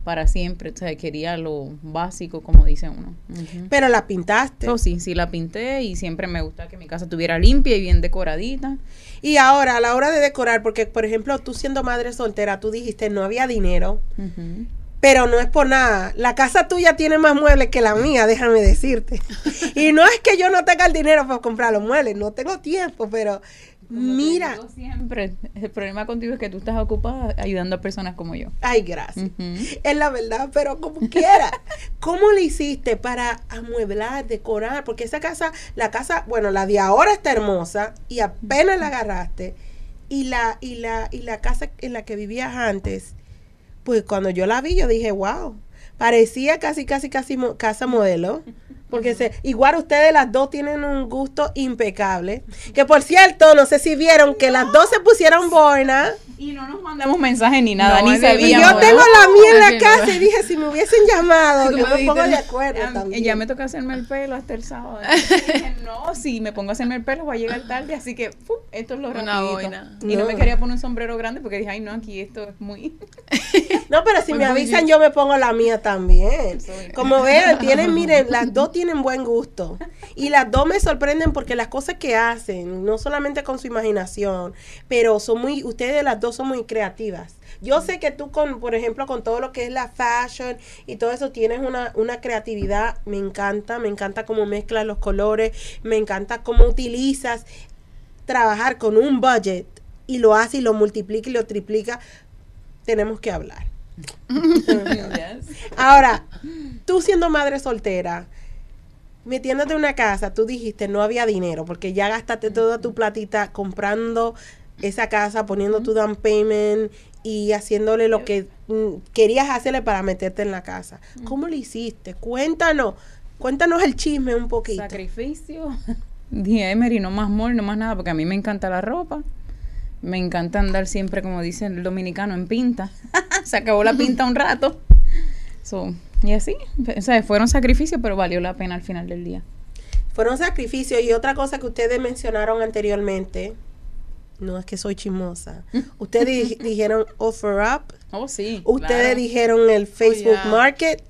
para siempre. O sea, quería lo básico, como dice uno. Uh-huh. Pero la pintaste. Oh, sí, sí la pinté y siempre me gusta que mi casa estuviera limpia y bien decoradita. Y ahora, a la hora de decorar, porque, por ejemplo, tú siendo madre soltera, tú dijiste, no había dinero. Uh-huh. Pero no es por nada. La casa tuya tiene más muebles que la mía, déjame decirte. Y no es que yo no tenga el dinero para comprar los muebles, no tengo tiempo, pero como mira. Te digo siempre, el problema contigo es que tú estás ocupada ayudando a personas como yo. Ay, gracias. Uh-huh. Es la verdad, pero como quiera. ¿Cómo le hiciste para amueblar, decorar? Porque esa casa, la casa, bueno, la de ahora está hermosa y apenas la agarraste. Y la, y la, y la casa en la que vivías antes, pues cuando yo la vi, yo dije, wow, parecía casi, casi, casi mo- casa modelo, porque se, igual ustedes las dos tienen un gusto impecable, que por cierto, no sé si vieron que no. Las dos se pusieron boina. Y no nos mandamos mensajes ni nada, no, ni se Y yo modelo. Tengo la mía en la casa no. Y dije, si me hubiesen llamado, yo me pongo de acuerdo ya, también. Ya me toca hacerme el pelo hasta el sábado. Dije, no, si me pongo a hacerme el pelo voy a llegar tarde, así que ¡pum! Esto es lo rapidito. Y no. no me quería poner un sombrero grande porque dije, ay no, aquí esto es muy... No, pero si muy me muy avisan bien. Yo me pongo la mía también. Soy. Como vean, tienen, miren, las dos tienen buen gusto. Y las dos me sorprenden porque las cosas que hacen, no solamente con su imaginación, pero son muy, ustedes las dos son muy creativas. Yo sé que tú, con, por ejemplo, con todo lo que es la fashion y todo eso, tienes una, una creatividad. Me encanta, me encanta cómo mezclas los colores, me encanta cómo utilizas trabajar con un budget y lo hace y lo multiplica y lo triplica. Tenemos que hablar. Ahora, tú siendo madre soltera, metiéndote en una casa, tú dijiste no había dinero porque ya gastaste toda tu platita comprando esa casa, poniendo tu down payment y haciéndole lo que mm, querías hacerle para meterte en la casa. ¿Cómo lo hiciste? Cuéntanos, cuéntanos el chisme un poquito. Sacrificio. Dije, Emery, no más mol, no más nada, porque a mí me encanta la ropa. Me encanta andar siempre, como dice el dominicano, en pinta. Se acabó la pinta un rato. So, y así, o sea, fueron sacrificios, pero valió la pena al final del día. Fueron sacrificios y otra cosa que ustedes mencionaron anteriormente, no es que soy chismosa, ustedes di- dijeron offer up, oh, sí, ustedes claro. dijeron el Facebook oh, yeah. Market.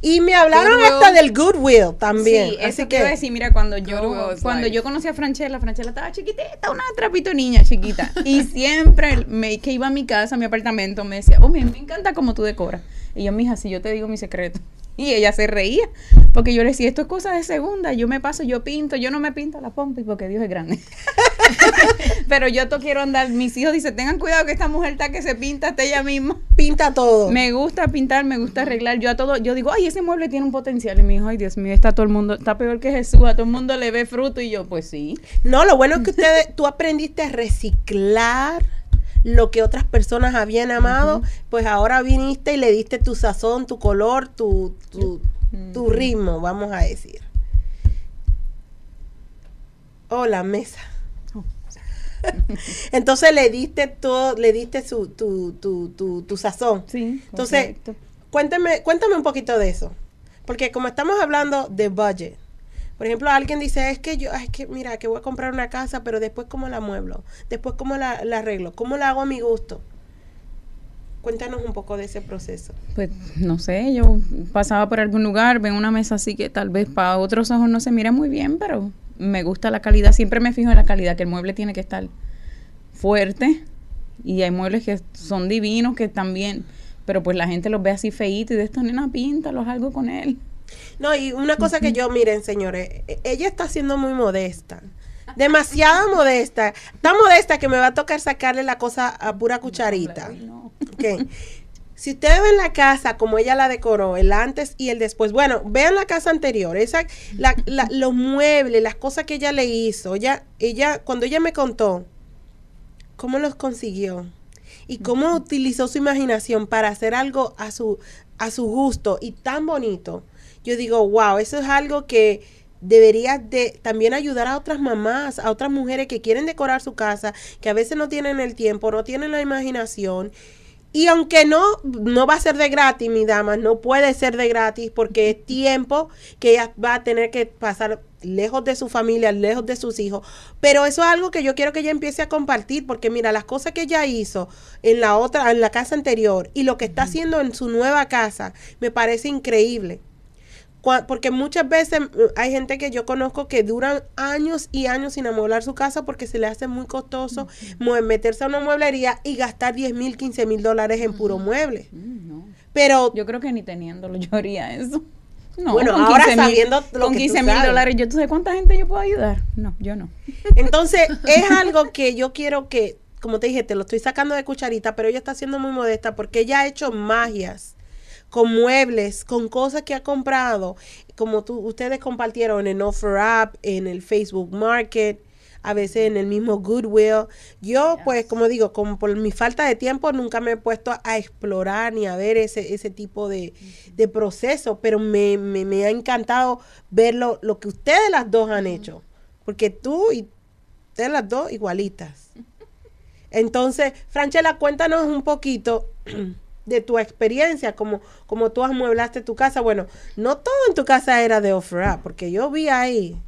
Y me hablaron Goodwill. Hasta del Goodwill también. Sí, así eso que iba a decir, mira, cuando yo Goodwill cuando life. Yo conocí a Franchella, Franchella estaba chiquitita, una trapito niña chiquita. Y siempre me, que iba a mi casa, a mi apartamento, me decía, oh, me, me encanta cómo tú decoras. Y yo, mija, si yo te digo mi secreto. Y ella se reía, porque yo le decía, esto es cosa de segunda, yo me paso, yo pinto, yo no me pinto las pompis porque Dios es grande. Pero yo to quiero andar, mis hijos dicen, tengan cuidado que esta mujer está que se pinta hasta ella misma. Pinta todo. Me gusta pintar, me gusta arreglar, yo a todo, yo digo, ay, ese mueble tiene un potencial, y mi hijo, ay Dios mío, está todo el mundo, está peor que Jesús, a todo el mundo le ve fruto, y yo, pues sí. No, lo bueno es que ustedes, tú aprendiste a reciclar lo que otras personas habían amado, uh-huh. Pues ahora viniste y le diste tu sazón, tu color, tu, tu, tu uh-huh. ritmo, vamos a decir. Oh, la mesa. Oh. Entonces le diste todo, le diste su, tu, tu, tu, tu sazón. Sí. Entonces, cuéntame, cuéntame un poquito de eso. Porque como estamos hablando de budget, por ejemplo, alguien dice, es que yo, es que mira, que voy a comprar una casa, pero después cómo la mueblo, después cómo la, la arreglo, cómo la hago a mi gusto. Cuéntanos un poco de ese proceso. Pues, no sé, yo pasaba por algún lugar, ven una mesa así que tal vez para otros ojos no se mira muy bien, pero me gusta la calidad. Siempre me fijo en la calidad, que el mueble tiene que estar fuerte, y hay muebles que son divinos, que también, pero pues la gente los ve así feitos y de esta nena, píntalos algo con él. No, y una cosa que yo, miren, señores, ella está siendo muy modesta. Demasiada modesta. Tan modesta que me va a tocar sacarle la cosa a pura cucharita. No, no. Okay. Si ustedes ven la casa como ella la decoró, el antes y el después, bueno, vean la casa anterior, esa, la, la, los muebles, las cosas que ella le hizo. Ella, ella, cuando ella me contó cómo los consiguió y cómo utilizó su imaginación para hacer algo a su, a su gusto y tan bonito, yo digo, wow, eso es algo que deberías de también ayudar a otras mamás, a otras mujeres que quieren decorar su casa, que a veces no tienen el tiempo, no tienen la imaginación. Y aunque no, no va a ser de gratis, mi dama, no puede ser de gratis, porque es tiempo que ella va a tener que pasar lejos de su familia, lejos de sus hijos. Pero eso es algo que yo quiero que ella empiece a compartir, porque mira, las cosas que ella hizo en la otra, en la casa anterior, y lo que está haciendo en su nueva casa, me parece increíble. Porque muchas veces hay gente que yo conozco que duran años y años sin amueblar su casa porque se le hace muy costoso uh-huh. meterse a una mueblería y gastar diez mil, quince mil dólares en puro uh-huh. mueble. Uh-huh. No. Pero yo creo que ni teniéndolo yo haría eso. No, bueno, ahora quince mil, sabiendo lo con que quince mil dólares, yo, ¿tú sabes cuánta gente yo puedo ayudar? No, yo no. Entonces, es algo que yo quiero que, como te dije, te lo estoy sacando de cucharita, pero ella está siendo muy modesta porque ella ha hecho magias con muebles, con cosas que ha comprado, como tú, ustedes compartieron en Offer Up, en el Facebook Market, a veces en el mismo Goodwill. Yo, yes. pues, como digo, como por mi falta de tiempo, nunca me he puesto a explorar ni a ver ese, ese tipo de, de proceso, pero me, me, me ha encantado ver lo, lo que ustedes las dos han mm. hecho, porque tú y ustedes las dos igualitas. Entonces, Franchella, cuéntanos un poquito de tu experiencia, como, como tú amueblaste tu casa. Bueno, no todo en tu casa era de Ofra, porque yo vi ahí.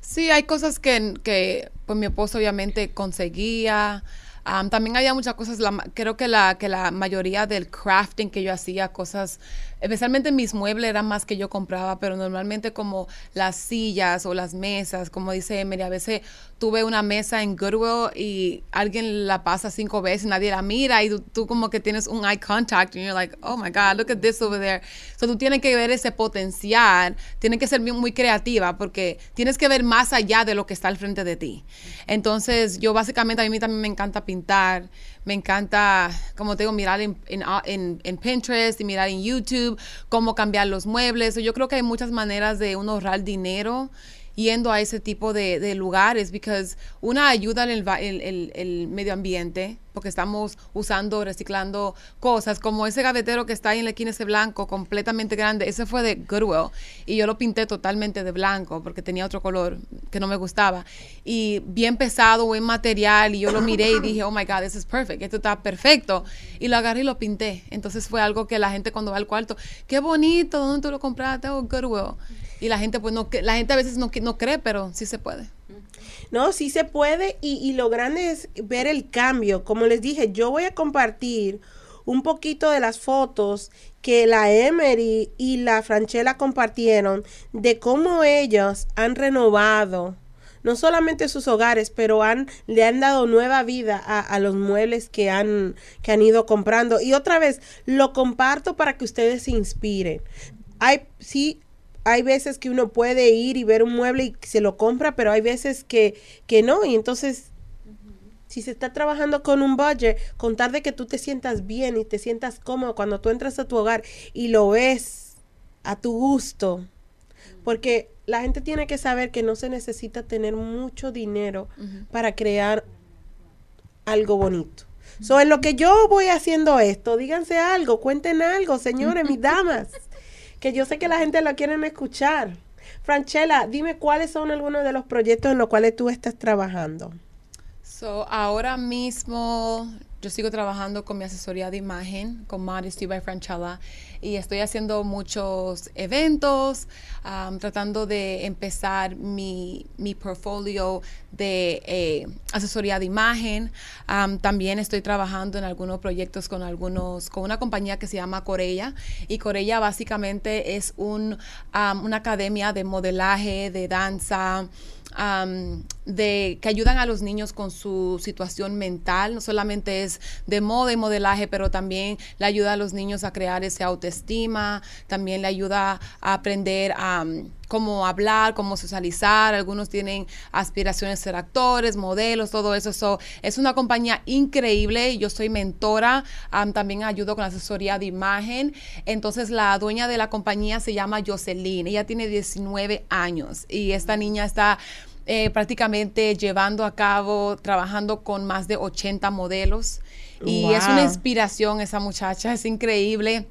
Sí, hay cosas que, que pues mi esposo obviamente conseguía. Um, también había muchas cosas, la, creo que la, que la mayoría del crafting que yo hacía, cosas, especialmente mis muebles eran más que yo compraba, pero normalmente como las sillas o las mesas, como dice Emery, a veces tuve una mesa en Goodwill y alguien la pasa cinco veces, nadie la mira y tú, tú como que tienes un eye contact and you're like, oh my God, look at this over there. So tú tienes que ver ese potencial, tienes que ser muy, muy creativa porque tienes que ver más allá de lo que está al frente de ti. Entonces yo básicamente, a mí también me encanta pintar, me encanta, como te digo, mirar en, en, en, en Pinterest y mirar en YouTube, cómo cambiar los muebles. Yo creo que hay muchas maneras de uno ahorrar dinero yendo a ese tipo de, de lugares, porque una ayuda en el, el, el, el medio ambiente, porque estamos usando, reciclando cosas, como ese gavetero que está ahí en la esquina, ese blanco, completamente grande, ese fue de Goodwill, y yo lo pinté totalmente de blanco, porque tenía otro color que no me gustaba, y bien pesado, buen material, y yo lo miré y dije, oh my God, this is perfect, esto está perfecto, y lo agarré y lo pinté. Entonces fue algo que la gente cuando va al cuarto, qué bonito, ¿dónde tú lo compraste? Oh, Goodwill. Y la gente, pues, no, la gente a veces no, no cree, pero sí se puede. No, sí se puede, y, y lo grande es ver el cambio. Como les dije, yo voy a compartir un poquito de las fotos que la Emery y la Franchella compartieron de cómo ellos han renovado no solamente sus hogares, pero han, le han dado nueva vida a, a los muebles que han, que han ido comprando. Y otra vez, lo comparto para que ustedes se inspiren. Hay, sí, Hay veces que uno puede ir y ver un mueble y se lo compra, pero hay veces que, que no. Y entonces, uh-huh. si se está trabajando con un budget, con tal de que tú te sientas bien y te sientas cómodo cuando tú entras a tu hogar y lo ves a tu gusto. Uh-huh. Porque la gente tiene que saber que no se necesita tener mucho dinero uh-huh. para crear algo bonito. Uh-huh. So, en lo que yo voy haciendo esto, díganse algo, cuenten algo, señores, mis damas. Que yo sé que la gente lo quieren escuchar, Franchella, dime cuáles son algunos de los proyectos en los cuales tú estás trabajando. So, ahora mismo yo sigo trabajando con mi asesoría de imagen, con Modesty by Franchella, y estoy haciendo muchos eventos, um, tratando de empezar mi, mi portfolio de eh, asesoría de imagen. Um, también estoy trabajando en algunos proyectos con algunos, con una compañía que se llama Corella, y Corella básicamente es un, um, una academia de modelaje, de danza, Um, de que ayudan a los niños con su situación mental. No solamente es de moda y modelaje, pero también le ayuda a los niños a crear esa autoestima, también le ayuda a aprender a um, cómo hablar, cómo socializar. Algunos tienen aspiraciones a ser actores, modelos, todo eso. So, es una compañía increíble. Yo soy mentora, um, también ayudo con asesoría de imagen. Entonces, la dueña de la compañía se llama Jocelyn. Ella tiene diecinueve años y esta niña está eh, prácticamente llevando a cabo, trabajando con más de ochenta modelos. Y wow, es una inspiración esa muchacha, es increíble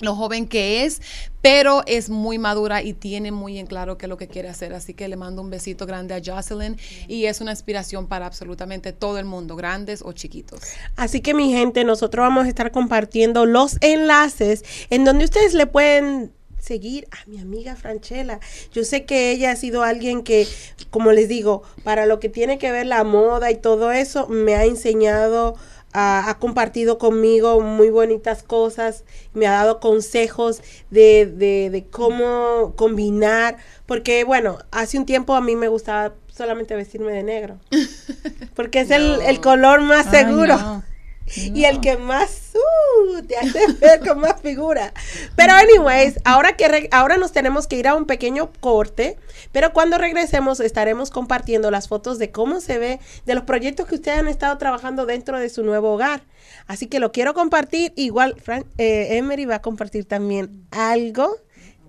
lo joven que es, pero es muy madura y tiene muy en claro qué es lo que quiere hacer. Así que le mando un besito grande a Jocelyn, y es una inspiración para absolutamente todo el mundo, grandes o chiquitos. Así que, mi gente, nosotros vamos a estar compartiendo los enlaces en donde ustedes le pueden seguir a mi amiga Franchella. Yo sé que ella ha sido alguien que, como les digo, para lo que tiene que ver la moda y todo eso, me ha enseñado, Uh, ha compartido conmigo muy bonitas cosas, me ha dado consejos de, de, de cómo combinar, porque bueno, hace un tiempo a mí me gustaba solamente vestirme de negro, porque es no. el, el color más seguro. Ay, no. No. Y el que más uh, te hace ver con más figura. Pero anyways, ahora que re, ahora nos tenemos que ir a un pequeño corte, pero cuando regresemos estaremos compartiendo las fotos de cómo se ve, de los proyectos que ustedes han estado trabajando dentro de su nuevo hogar. Así que lo quiero compartir. Igual Frank, eh, Emery va a compartir también algo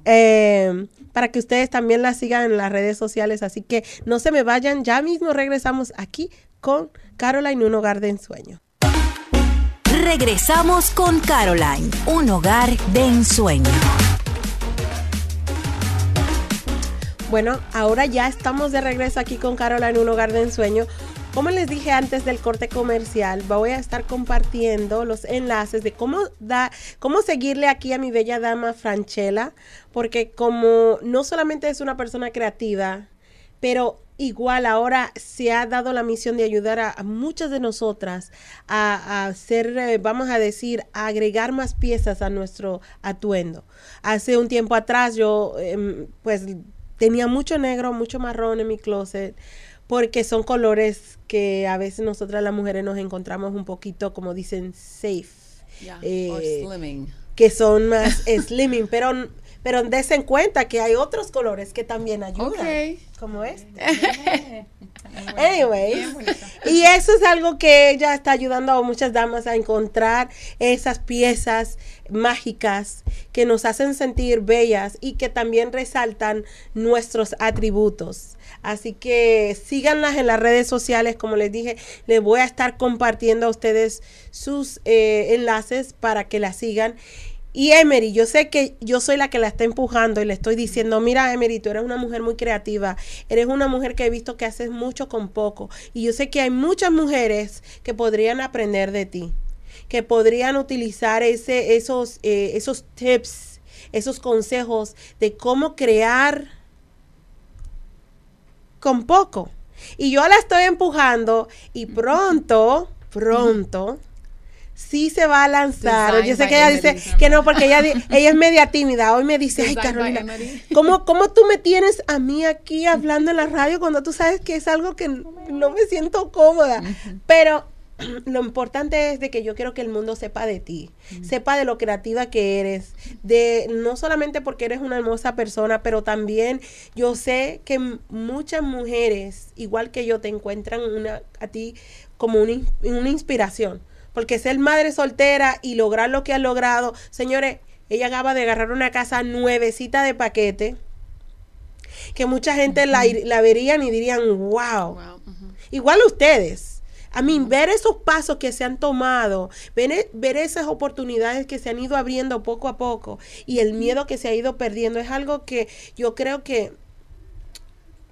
eh, para que ustedes también la sigan en las redes sociales. Así que no se me vayan, ya mismo regresamos aquí con Caroline, un hogar de ensueño. Regresamos con Caroline, un hogar de ensueño. Bueno, ahora ya estamos de regreso aquí con Caroline, un hogar de ensueño. Como les dije antes del corte comercial, voy a estar compartiendo los enlaces de cómo da, cómo seguirle aquí a mi bella dama Franchella, porque como no solamente es una persona creativa, pero igual ahora se ha dado la misión de ayudar a, a muchas de nosotras a, a hacer, eh, vamos a decir, a agregar más piezas a nuestro atuendo. Hace un tiempo atrás yo eh, pues tenía mucho negro, mucho marrón en mi closet, porque son colores que a veces nosotras las mujeres nos encontramos un poquito, como dicen, safe. Yeah, eh, or slimming. Que son más slimming, pero... Pero dense en cuenta que hay otros colores que también ayudan, okay, como este. Anyways, y eso es algo que ella está ayudando a muchas damas a encontrar esas piezas mágicas que nos hacen sentir bellas y que también resaltan nuestros atributos. Así que síganlas en las redes sociales. Como les dije, les voy a estar compartiendo a ustedes sus eh, enlaces para que las sigan. Y Emery, yo sé que yo soy la que la está empujando y le estoy diciendo, mira Emery, tú eres una mujer muy creativa, eres una mujer que he visto que haces mucho con poco, y yo sé que hay muchas mujeres que podrían aprender de ti, que podrían utilizar ese, esos, eh, esos tips, esos consejos de cómo crear con poco. Y yo la estoy empujando y pronto, pronto... sí se va a lanzar. Design, yo sé que ella Emery, dice que no, porque ella, ella es media tímida. Hoy me dice, Design, ay Carolina, ¿cómo, ¿cómo tú me tienes a mí aquí hablando en la radio cuando tú sabes que es algo que no me siento cómoda? Pero lo importante es de que yo quiero que el mundo sepa de ti, mm-hmm, sepa de lo creativa que eres, de no solamente porque eres una hermosa persona, pero también yo sé que m- muchas mujeres, igual que yo, te encuentran una, a ti como una, una inspiración. Porque ser madre soltera y lograr lo que ha logrado, señores, ella acaba de agarrar una casa nuevecita de paquete, que mucha gente uh-huh, la, la verían y dirían, wow, wow. Uh-huh. Igual ustedes, a mí, uh-huh, ver esos pasos que se han tomado, ver, ver esas oportunidades que se han ido abriendo poco a poco, y el miedo que se ha ido perdiendo, es algo que yo creo que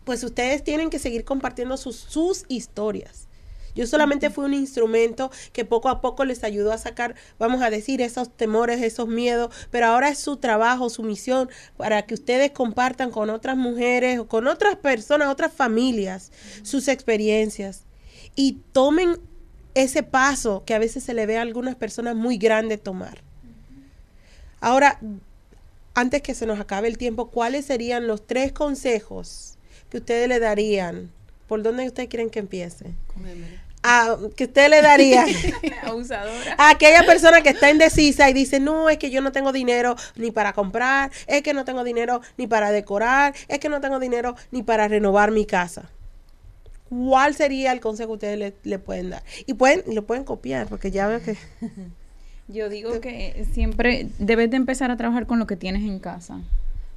pues ustedes tienen que seguir compartiendo sus, sus historias. Yo solamente fui un instrumento que poco a poco les ayudó a sacar, vamos a decir, esos temores, esos miedos, pero ahora es su trabajo, su misión, para que ustedes compartan con otras mujeres, o con otras personas, otras familias, sus experiencias, y tomen ese paso que a veces se le ve a algunas personas muy grande tomar. Ahora, antes que se nos acabe el tiempo, ¿cuáles serían los tres consejos que ustedes le darían? ¿Por dónde ustedes quieren que empiece? Con Emery. A, que usted le daría abusadora. A aquella persona que está indecisa y dice, no, es que yo no tengo dinero ni para comprar, es que no tengo dinero ni para decorar, es que no tengo dinero ni para renovar mi casa. ¿Cuál sería el consejo que ustedes le, le pueden dar? Y pueden, lo pueden copiar, porque ya veo que... Yo digo que siempre debes de empezar a trabajar con lo que tienes en casa.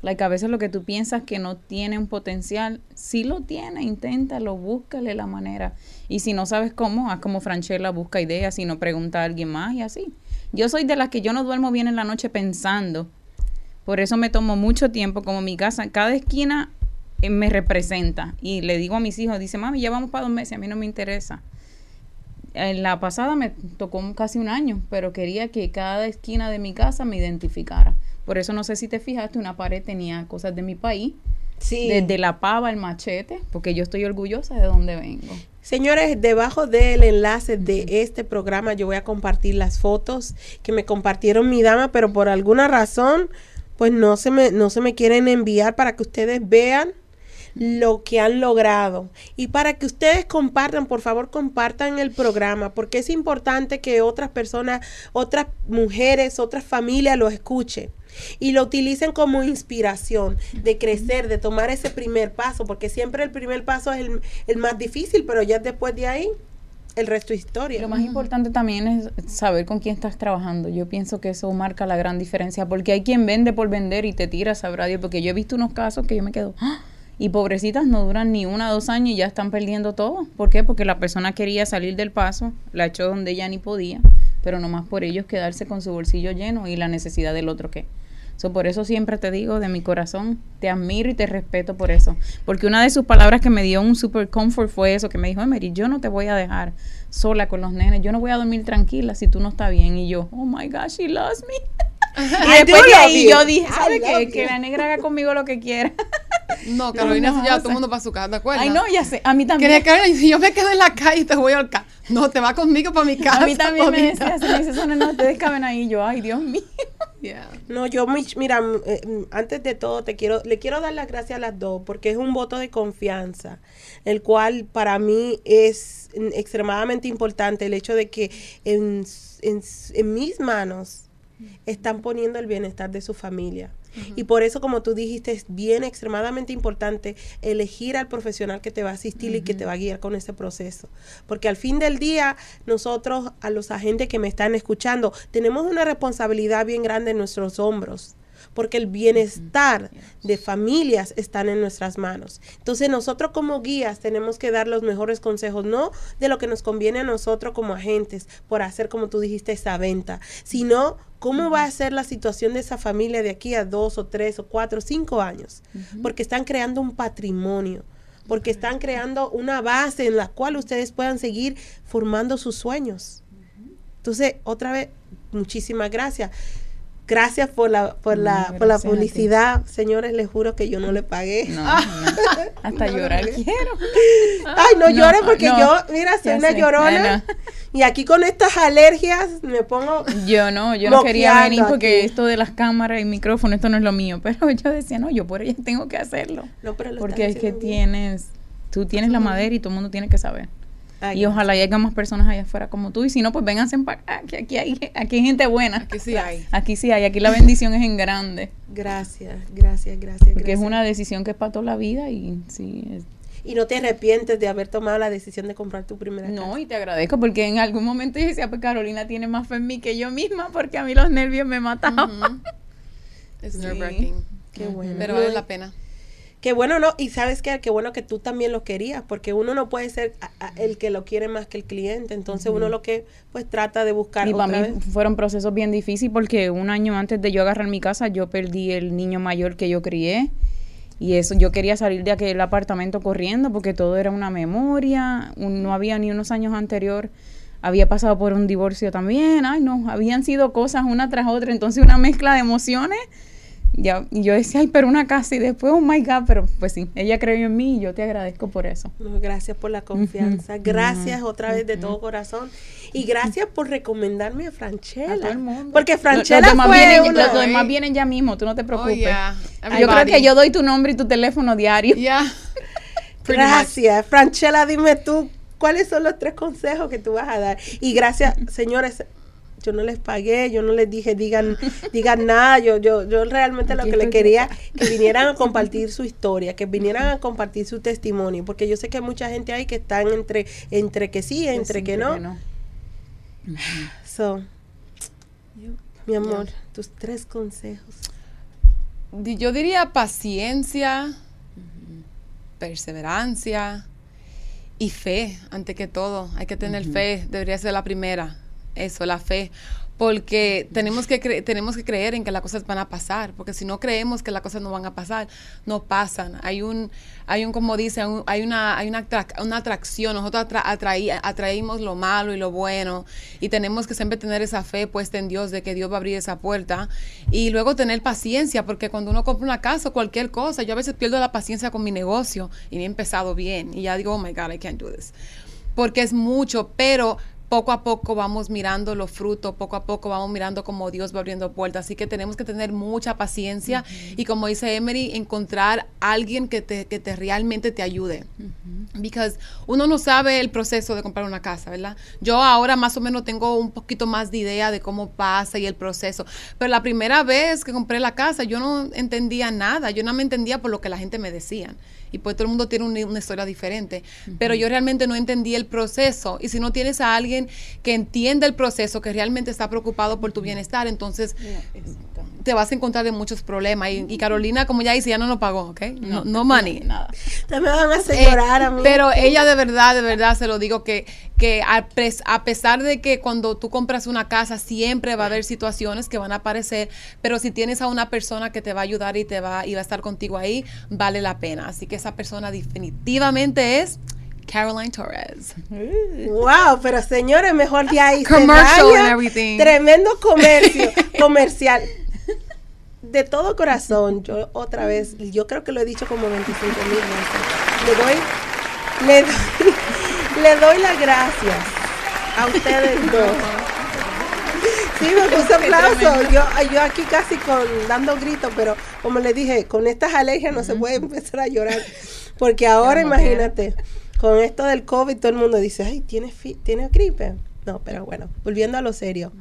Like, a veces lo que tú piensas que no tiene un potencial, sí lo tiene, inténtalo, búscale la manera. Y si no sabes cómo, haz como Franchella, busca ideas, si no, pregunta a alguien más y así. Yo soy de las que yo no duermo bien en la noche pensando. Por eso me tomo mucho tiempo, como mi casa, cada esquina eh, me representa. Y le digo a mis hijos, dice, mami, ya vamos para dos meses, a mí no me interesa. En la pasada me tocó casi un año, pero quería que cada esquina de mi casa me identificara. Por eso no sé si te fijaste, una pared tenía cosas de mi país, sí. Desde la pava, el machete, porque yo estoy orgullosa de donde vengo. Señores, debajo del enlace de este programa yo voy a compartir las fotos que me compartieron mi dama, pero por alguna razón, pues no se me, no se me quieren enviar para que ustedes vean lo que han logrado. Y para que ustedes compartan, por favor, compartan el programa, porque es importante que otras personas, otras mujeres, otras familias lo escuchen y lo utilicen como inspiración de crecer, de tomar ese primer paso, porque siempre el primer paso es el, el más difícil, pero ya después de ahí el resto es historia. Lo más importante también es saber con quién estás trabajando. Yo pienso que eso marca la gran diferencia, porque hay quien vende por vender y te tira, sabrá Dios, porque yo he visto unos casos que yo me quedo, ¡ah! Y pobrecitas no duran ni una o dos años y ya están perdiendo todo. ¿Por qué? Porque la persona quería salir del paso, la echó donde ella ni podía, pero nomás por ellos quedarse con su bolsillo lleno y la necesidad del otro qué. So, por eso siempre te digo de mi corazón, te admiro y te respeto por eso. Porque una de sus palabras que me dio un super comfort fue eso, que me dijo, Emery, yo no te voy a dejar sola con los nenes, yo no voy a dormir tranquila si tú no estás bien. Y yo, oh my gosh, she loves me. Y después de ahí yo dije, ¿sabes qué? Que la negra haga conmigo lo que quiera. No, Carolina no, se lleva a todo el mundo para su casa, ¿te acuerdas? Ay, no, ya sé, a mí también. Que Carolina, si yo me quedo en la calle y te voy al ca... No, te vas conmigo para mi casa. A mí también bonita. Me decía, se me dice, eso no, no, ustedes caben ahí. Yo, ay, Dios mío. Yeah. No, yo, mira, eh, antes de todo, te quiero, le quiero dar las gracias a las dos, porque es un voto de confianza, el cual para mí es extremadamente importante, el hecho de que en, en, en mis manos están poniendo el bienestar de su familia. Uh-huh. Y por eso, como tú dijiste, es bien extremadamente importante elegir al profesional que te va a asistir, uh-huh, y que te va a guiar con ese proceso. Porque al fin del día, nosotros, a los agentes que me están escuchando, tenemos una responsabilidad bien grande en nuestros hombros, porque el bienestar, uh-huh, de familias están en nuestras manos. Entonces nosotros como guías tenemos que dar los mejores consejos, no de lo que nos conviene a nosotros como agentes por hacer, como tú dijiste, esa venta, sino cómo, uh-huh, va a ser la situación de esa familia de aquí a dos o tres o cuatro o cinco años, uh-huh, porque están creando un patrimonio, porque están creando una base en la cual ustedes puedan seguir formando sus sueños. Uh-huh. Entonces, otra vez, muchísimas gracias. Gracias por la por no, la por la publicidad, señores, les juro que yo no le pagué. No, no. Hasta no llorar quiero. Ay, no, no llores porque no, yo, mira, soy una sé, llorona. No, no. Y aquí con estas alergias me pongo. Yo no, yo no quería venir porque aquí esto de las cámaras y micrófono, esto no es lo mío, pero yo decía, no, yo por ella tengo que hacerlo. No, pero lo porque es que bien. tienes tú tienes no, la madera y todo el mundo tiene que saber. Ay, y ojalá y haya más personas allá afuera como tú. Y si no, pues vénganse para acá, que aquí hay, aquí hay gente buena. Aquí sí hay. Aquí sí hay. Aquí la bendición es en grande. Gracias, gracias, gracias. Porque gracias. Es una decisión que es para toda la vida y sí. Es. Y no te arrepientes de haber tomado la decisión de comprar tu primera casa. No, y te agradezco porque en algún momento yo decía, pues Carolina tiene más fe en mí que yo misma porque a mí los nervios me mataban. Es uh-huh. sí. nerve-wracking. Qué uh-huh. bueno. Pero vale la pena. Qué bueno, ¿no? Y sabes qué, qué bueno que tú también lo querías, porque uno no puede ser a, a, el que lo quiere más que el cliente, entonces uh-huh. uno lo que pues trata de buscar otra vez. Y para mí fueron procesos bien difíciles porque un año antes de yo agarrar mi casa, yo perdí el niño mayor que yo crié Y eso, yo quería salir de aquel apartamento corriendo porque todo era una memoria, un, no había ni unos años anterior, había pasado por un divorcio también, ay no, habían sido cosas una tras otra, entonces una mezcla de emociones, ya, y yo decía, ay, pero una casa, y después, oh my God, pero pues sí, ella creyó en mí y yo te agradezco por eso. No, gracias por la confianza, uh-huh. gracias uh-huh. otra vez de uh-huh. todo corazón. Y gracias por recomendarme a Franchella. A todo el mundo. Porque Franchella los, los fue vienen, uno. Los demás vienen ya mismo, tú no te preocupes. Oh, yeah. Yo creo que yo doy tu nombre y tu teléfono diario. Yeah. Gracias. Franchella, dime tú, ¿cuáles son los tres consejos que tú vas a dar? Y gracias, señores, yo no les pagué, yo no les dije, digan digan nada. Yo yo yo realmente lo que les quería, que vinieran a compartir su historia, que vinieran a compartir su testimonio, porque yo sé que hay mucha gente ahí que están entre, entre que sí, entre que no. Que no. So, mi amor, yeah. tus tres consejos. Yo diría paciencia, uh-huh. perseverancia y fe, ante que todo. Hay que tener uh-huh. fe, debería ser la primera. Eso, la fe. Porque tenemos que, cre- tenemos que creer en que las cosas van a pasar, porque si no creemos que las cosas no van a pasar, no pasan. Hay un, hay un como dicen, un, hay una hay una, tra- una atracción, nosotros atra- atraí- atraímos lo malo y lo bueno, y tenemos que siempre tener esa fe puesta en Dios de que Dios va a abrir esa puerta, y luego tener paciencia, porque cuando uno compra una casa o cualquier cosa, yo a veces pierdo la paciencia con mi negocio, y me he empezado bien, y ya digo, oh my God, I can't do this, porque es mucho, pero... Poco a poco vamos mirando los frutos, poco a poco vamos mirando cómo Dios va abriendo puertas. Así que tenemos que tener mucha paciencia uh-huh. y, como dice Emery, encontrar alguien que te, que te realmente te ayude. Uh-huh. Because uno no sabe el proceso de comprar una casa, ¿verdad? Yo ahora más o menos tengo un poquito más de idea de cómo pasa y el proceso. Pero la primera vez que compré la casa, yo no entendía nada. Yo no me entendía por lo que la gente me decía. Y pues todo el mundo tiene una, una historia diferente. Uh-huh. Pero yo realmente no entendí el proceso. Y si no tienes a alguien que entienda el proceso, que realmente está preocupado por tu bienestar, entonces no, te vas a encontrar en muchos problemas. Y, y Carolina, como ya dice, ya no lo pagó, ¿ok? No, no, no money. Nada. Te me van a hacer llorar eh, a mí. Pero ella de verdad, de verdad, se lo digo, que, que a, pres, a pesar de que cuando tú compras una casa, siempre va a haber situaciones que van a aparecer, pero si tienes a una persona que te va a ayudar y te va, y va a estar contigo ahí, vale la pena. Así que esa persona definitivamente es Caroline Torres. Wow, pero señores, mejor de ahí. Commercial and everything. Tremendo comercio, comercial. De todo corazón, yo otra vez, yo creo que lo he dicho como veinticinco mil veces. Le doy, le, le doy las gracias a ustedes dos. Sí, me puso aplauso. Yo, yo aquí casi con dando gritos, pero como les dije, con estas alergias no uh-huh. se puede empezar a llorar, porque ahora imagínate. Con esto del COVID, todo el mundo dice, ay, ¿tienes, fi- ¿tienes gripe? No, pero bueno, volviendo a lo serio.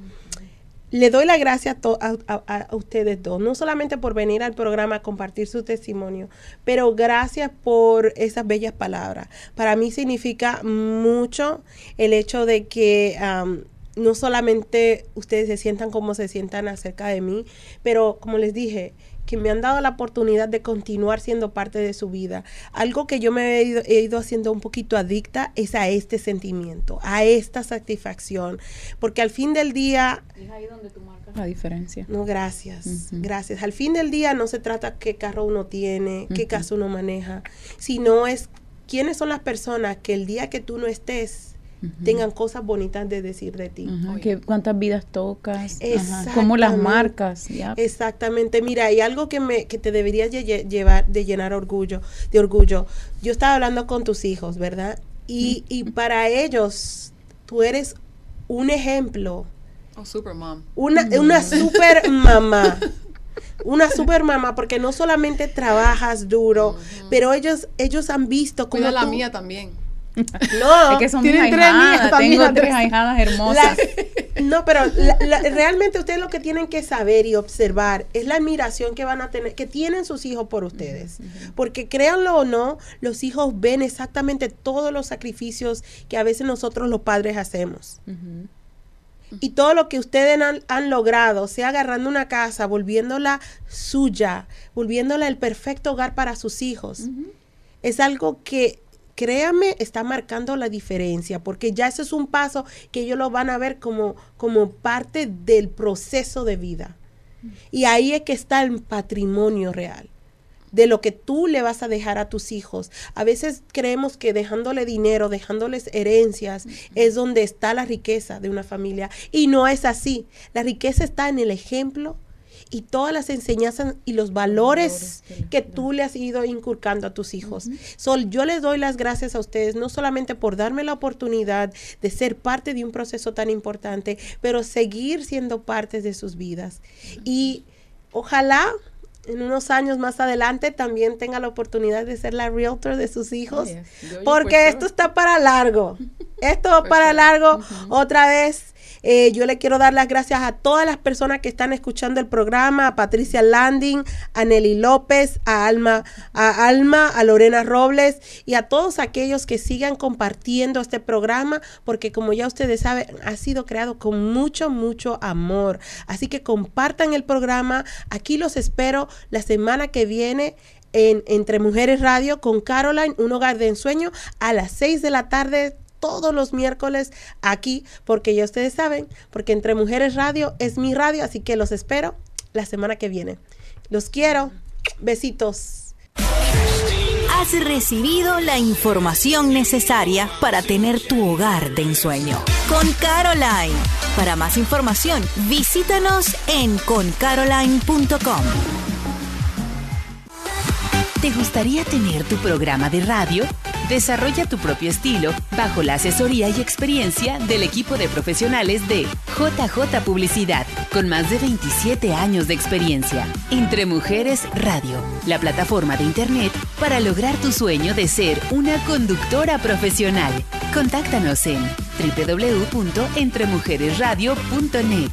Le doy las gracias a, to- a, a, a ustedes dos, no solamente por venir al programa a compartir su testimonio, pero gracias por esas bellas palabras. Para mí significa mucho el hecho de que um, no solamente ustedes se sientan como se sientan acerca de mí, pero como les dije, que me han dado la oportunidad de continuar siendo parte de su vida. Algo que yo me he ido, he ido haciendo un poquito adicta es a este sentimiento, a esta satisfacción, porque al fin del día... Es ahí donde tú marcas la diferencia. No, gracias, uh-huh. gracias. Al fin del día no se trata qué carro uno tiene, uh-huh. qué casa uno maneja, sino es quiénes son las personas que el día que tú no estés, uh-huh. tengan cosas bonitas de decir de ti. Uh-huh, que cuántas vidas tocas, cómo las marcas. Yeah. Exactamente. Mira, hay algo que me que te debería lle- llevar de llenar orgullo, de orgullo. Yo estaba hablando con tus hijos, ¿verdad? Y, y para ellos, tú eres un ejemplo. Oh, super mom. Una, una super mamá. Una super mamá, porque no solamente trabajas duro, uh-huh. pero ellos, ellos han visto cómo. Cuida la mía también. No, es que son mis ahijadas, tengo tres, tres ahijadas hermosas. La, no, pero la, la, realmente ustedes lo que tienen que saber y observar es la admiración que van a tener, que tienen sus hijos por ustedes, uh-huh. porque créanlo o no, los hijos ven exactamente todos los sacrificios que a veces nosotros los padres hacemos. Uh-huh. Y todo lo que ustedes han, han logrado, sea agarrando una casa, volviéndola suya, volviéndola el perfecto hogar para sus hijos, uh-huh. es algo que créame, está marcando la diferencia, porque ya eso es un paso que ellos lo van a ver como, como parte del proceso de vida. Y ahí es que está el patrimonio real. de lo que tú le vas a dejar a tus hijos. A veces creemos que dejándole dinero, dejándoles herencias, uh-huh, es donde está la riqueza de una familia, y no es así. La riqueza está en el ejemplo y todas las enseñanzas y los valores, valores que, que tú le has ido inculcando a tus hijos. Uh-huh. So, yo les doy las gracias a ustedes, no solamente por darme la oportunidad de ser parte de un proceso tan importante, pero seguir siendo parte de sus vidas. Uh-huh. Y ojalá en unos años más adelante también tenga la oportunidad de ser la realtor de sus hijos, oh, yes, porque esto está para largo. Esto pues para largo. Uh-huh. Otra vez, Eh, yo le quiero dar las gracias a todas las personas que están escuchando el programa, a Patricia Landing, a Nelly López, a Alma, a Alma, a Lorena Robles y a todos aquellos que sigan compartiendo este programa, porque como ya ustedes saben, ha sido creado con mucho, mucho amor. Así que compartan el programa. Aquí los espero la semana que viene en Entre Mujeres Radio con Caroline, un hogar de ensueño, a las seis de la tarde, todos los miércoles aquí, porque ya ustedes saben, porque Entre Mujeres Radio es mi radio, así que los espero la semana que viene. Los quiero. Besitos. Has recibido la información necesaria para tener tu hogar de ensueño con Caroline. Para más información, visítanos en con caroline punto com. ¿Te gustaría tener tu programa de radio? Desarrolla tu propio estilo bajo la asesoría y experiencia del equipo de profesionales de J J Publicidad, con más de veintisiete años de experiencia. Entre Mujeres Radio, la plataforma de internet para lograr tu sueño de ser una conductora profesional. Contáctanos en doble u doble u doble u punto entre mujeres radio punto net.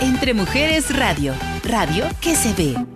Entre Mujeres Radio, radio que se ve.